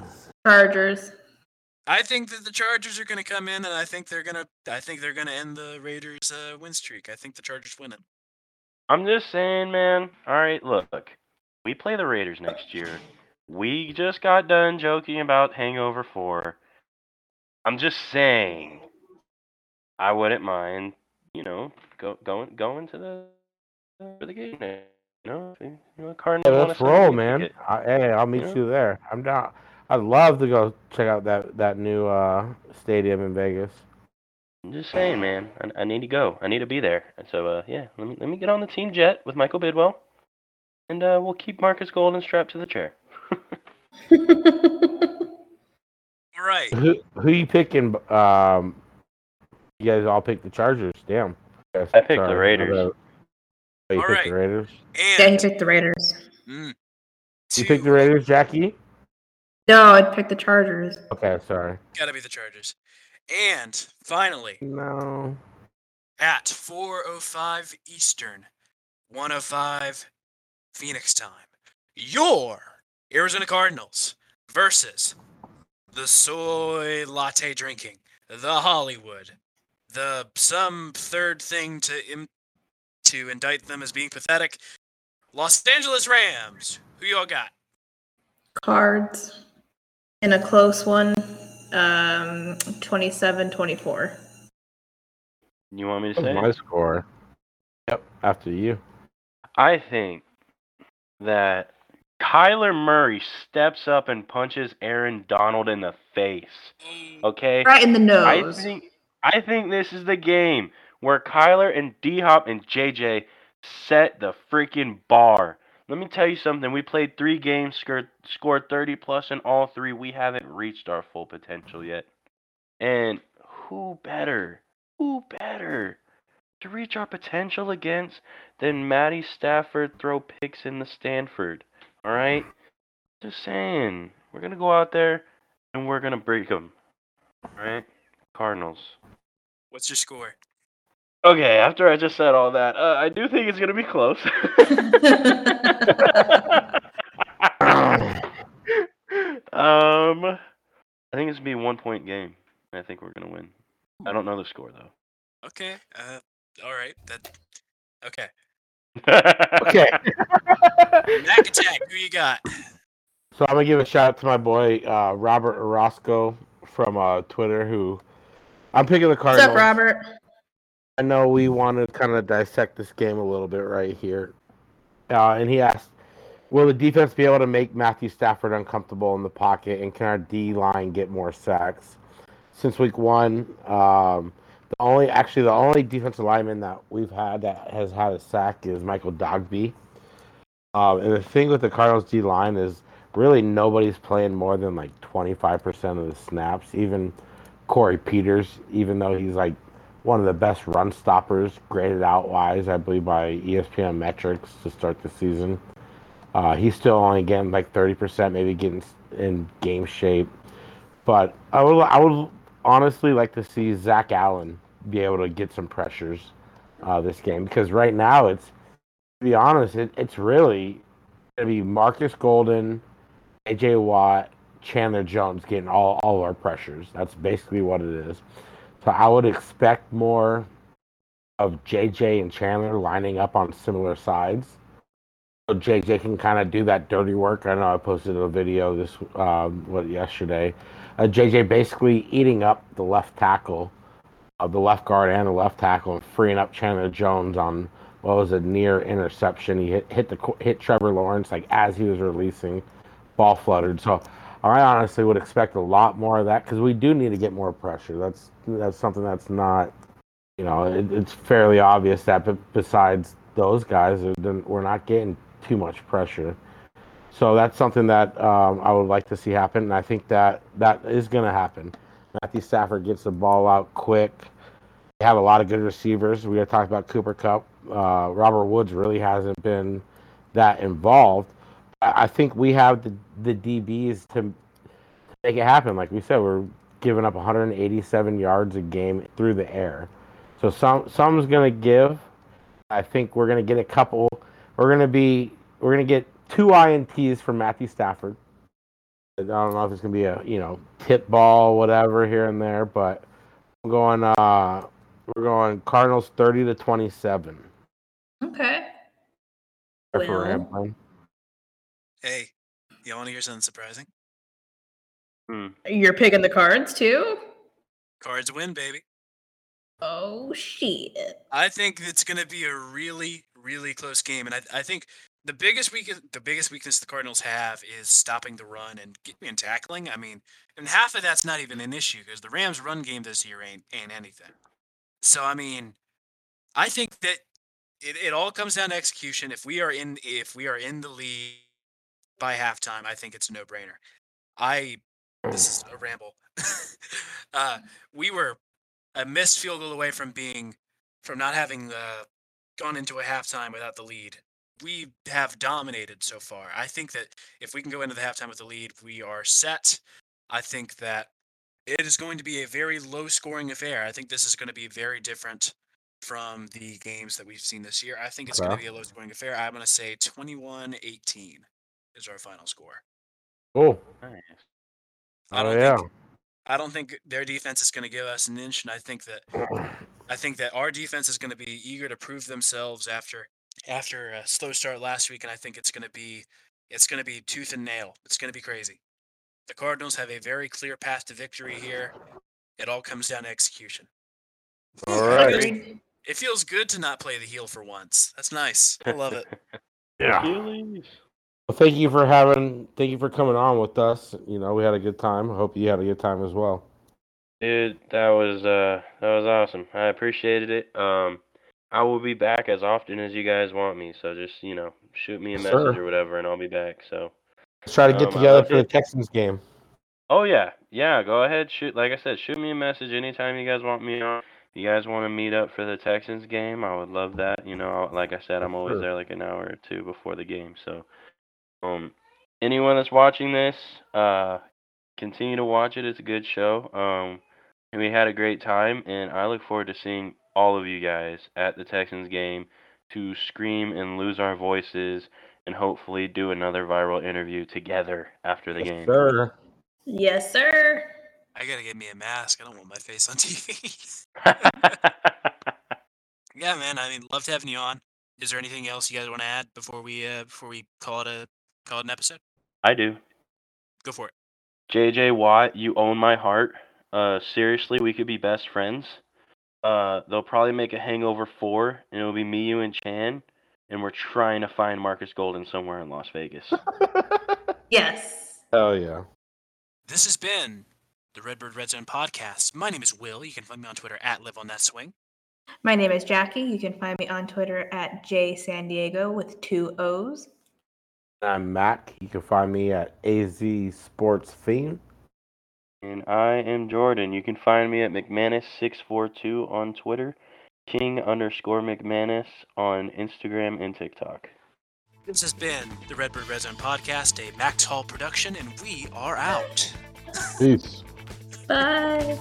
Chargers. I think that the Chargers are going to come in, and I think they're going to end the Raiders' win streak. I think the Chargers win it. I'm just saying, man. All right, look, we play the Raiders next year. We just got done joking about Hangover 4. I'm just saying, I wouldn't mind, going to the game. Let's roll, man. I'll meet you there. I'm down. I'd love to go check out that new stadium in Vegas. I'm just saying, man. I need to go. I need to be there. And so, let me get on the team jet with Michael Bidwell, and we'll keep Marcus Golden strapped to the chair. All right. Who you picking? You guys all picked the Chargers. Damn. I picked the Raiders. You picked the Raiders? Yeah, he picked the Raiders. You picked the Raiders, Jackie? No, I'd pick the Chargers. Okay, sorry. Gotta be the Chargers. And finally, at 4:05 Eastern, 1:05 Phoenix time, your Arizona Cardinals versus the soy latte drinking, the Hollywood, the some third thing to indict them as being pathetic, Los Angeles Rams. Who y'all got? Cards. In a close one, 27-24. You want me to say my score? Yep, after you. I think that, Kyler Murray steps up and punches Aaron Donald in the face. Okay? Right in the nose. I think this is the game where Kyler and D-Hop and JJ set the freaking bar. Let me tell you something. We played 3 games, scored 30-plus in all 3. We haven't reached our full potential yet. And who better to reach our potential against than Matty Stafford throw picks in the Stanford? All right? Just saying. We're going to go out there, and we're going to break them. All right? Cardinals. What's your score? Okay, after I just said all that, I do think it's going to be close. I think it's going to be a 1-point game, and I think we're going to win. I don't know the score, though. Okay. All right. Okay. Okay. Mac Attack, who you got? So I'm going to give a shout out to my boy, Robert Orozco from Twitter, who I'm picking the Cardinals. What's up, Robert? I know we want to kind of dissect this game a little bit right here. And he asked, will the defense be able to make Matthew Stafford uncomfortable in the pocket, and can our D-line get more sacks? Since week one, the only defensive lineman that we've had that has had a sack is Michael Dogby. And the thing with the Cardinals' D-line is really nobody's playing more than like 25% of the snaps, even Corey Peters, even though he's like one of the best run stoppers, graded out-wise, I believe, by ESPN metrics to start the season. He's still only getting like 30%, maybe getting in game shape. But I would honestly like to see Zach Allen be able to get some pressures this game, because right now it's, to be honest, it's really going to be Marcus Golden, JJ Watt, Chandler Jones getting all of our pressures. That's basically what it is. So I would expect more of JJ and Chandler lining up on similar sides. So JJ can kind of do that dirty work. I know I posted a video yesterday. JJ basically eating up the left tackle, the left guard and the left tackle, and freeing up Chandler Jones on what was a near interception. He hit Trevor Lawrence like as he was releasing, ball fluttered. So I honestly would expect a lot more of that, because we do need to get more pressure. That's something that's not, it's fairly obvious that. But besides those guys, we're not getting too much pressure. So that's something that I would like to see happen, and I think that is going to happen. Matthew Stafford gets the ball out quick. They have a lot of good receivers. We had talked about Cooper Kupp. Robert Woods really hasn't been that involved. I think we have the DBs to make it happen. Like we said, we're giving up 187 yards a game through the air. So some's going to give. I think we're going to get a couple. We're going to get 2 INTs from Matthew Stafford. I don't know if it's going to be a, tip ball, whatever, here and there, but we're going Cardinals 30-27. Okay. Hey, you want to hear something surprising? You're picking the Cards, too? Cards win, baby. Oh, shit. I think it's going to be a really, really close game, and I think the biggest weakness the Cardinals have is stopping the run and tackling. I mean, and half of that's not even an issue, because the Rams' run game this year ain't anything. So, I mean, I think that it all comes down to execution. If we are in the lead by halftime, I think it's a no-brainer. This is a ramble. We were a missed field goal away from not having gone into a halftime without the lead. We have dominated so far. I think that if we can go into the halftime with the lead, we are set. I think that it is going to be a very low-scoring affair. I think this is going to be very different from the games that we've seen this year. I think it's going to be a low-scoring affair. I'm going to say 21-18 is our final score. Oh, nice. I don't think their defense is going to give us an inch, and I think that our defense is going to be eager to prove themselves after a slow start last week, and I think it's going to be tooth and nail. It's going to be crazy. The Cardinals have a very clear path to victory here. It all comes down to execution. All right. It feels good to not play the heel for once. That's nice. I love it. Yeah. Well, thank you for coming on with us. You know, we had a good time. I hope you had a good time as well. Dude, that was awesome. I appreciated it. I will be back as often as you guys want me. So just, you know, shoot me a message or whatever, and I'll be back. So let's try to get together for the Texans game. Oh yeah. Go ahead. Shoot, like I said, shoot me a message anytime you guys want me on. If you guys want to meet up for the Texans game, I would love that. You know, like I said, I'm always there like an hour or two before the game. So, anyone that's watching this, continue to watch it. It's a good show. And we had a great time, and I look forward to seeing all of you guys at the Texans game to scream and lose our voices and hopefully do another viral interview together after the game. Sir. Yes, sir. I gotta get me a mask. I don't want my face on TV. Yeah, man. I mean, loved having you on. Is there anything else you guys want to add before we call it an episode? I do. Go for it. JJ Watt, you own my heart. Seriously, we could be best friends. They'll probably make a Hangover 4, and it'll be me, you, and Chan, and we're trying to find Marcus Golden somewhere in Las Vegas. Yes. Hell yeah. This has been the Redbird Red Zone podcast. My name is Will. You can find me on Twitter at LiveOnThatSwing. My name is Jackie. You can find me on Twitter at JSanDiego with 2 O's. I'm Mac. You can find me at AZSportsFiend. And I am Jordan. You can find me at McManus642 on Twitter, King_McManus on Instagram and TikTok. This has been the Redbird Red Zone podcast, a Max Hall production, and we are out. Peace. Bye.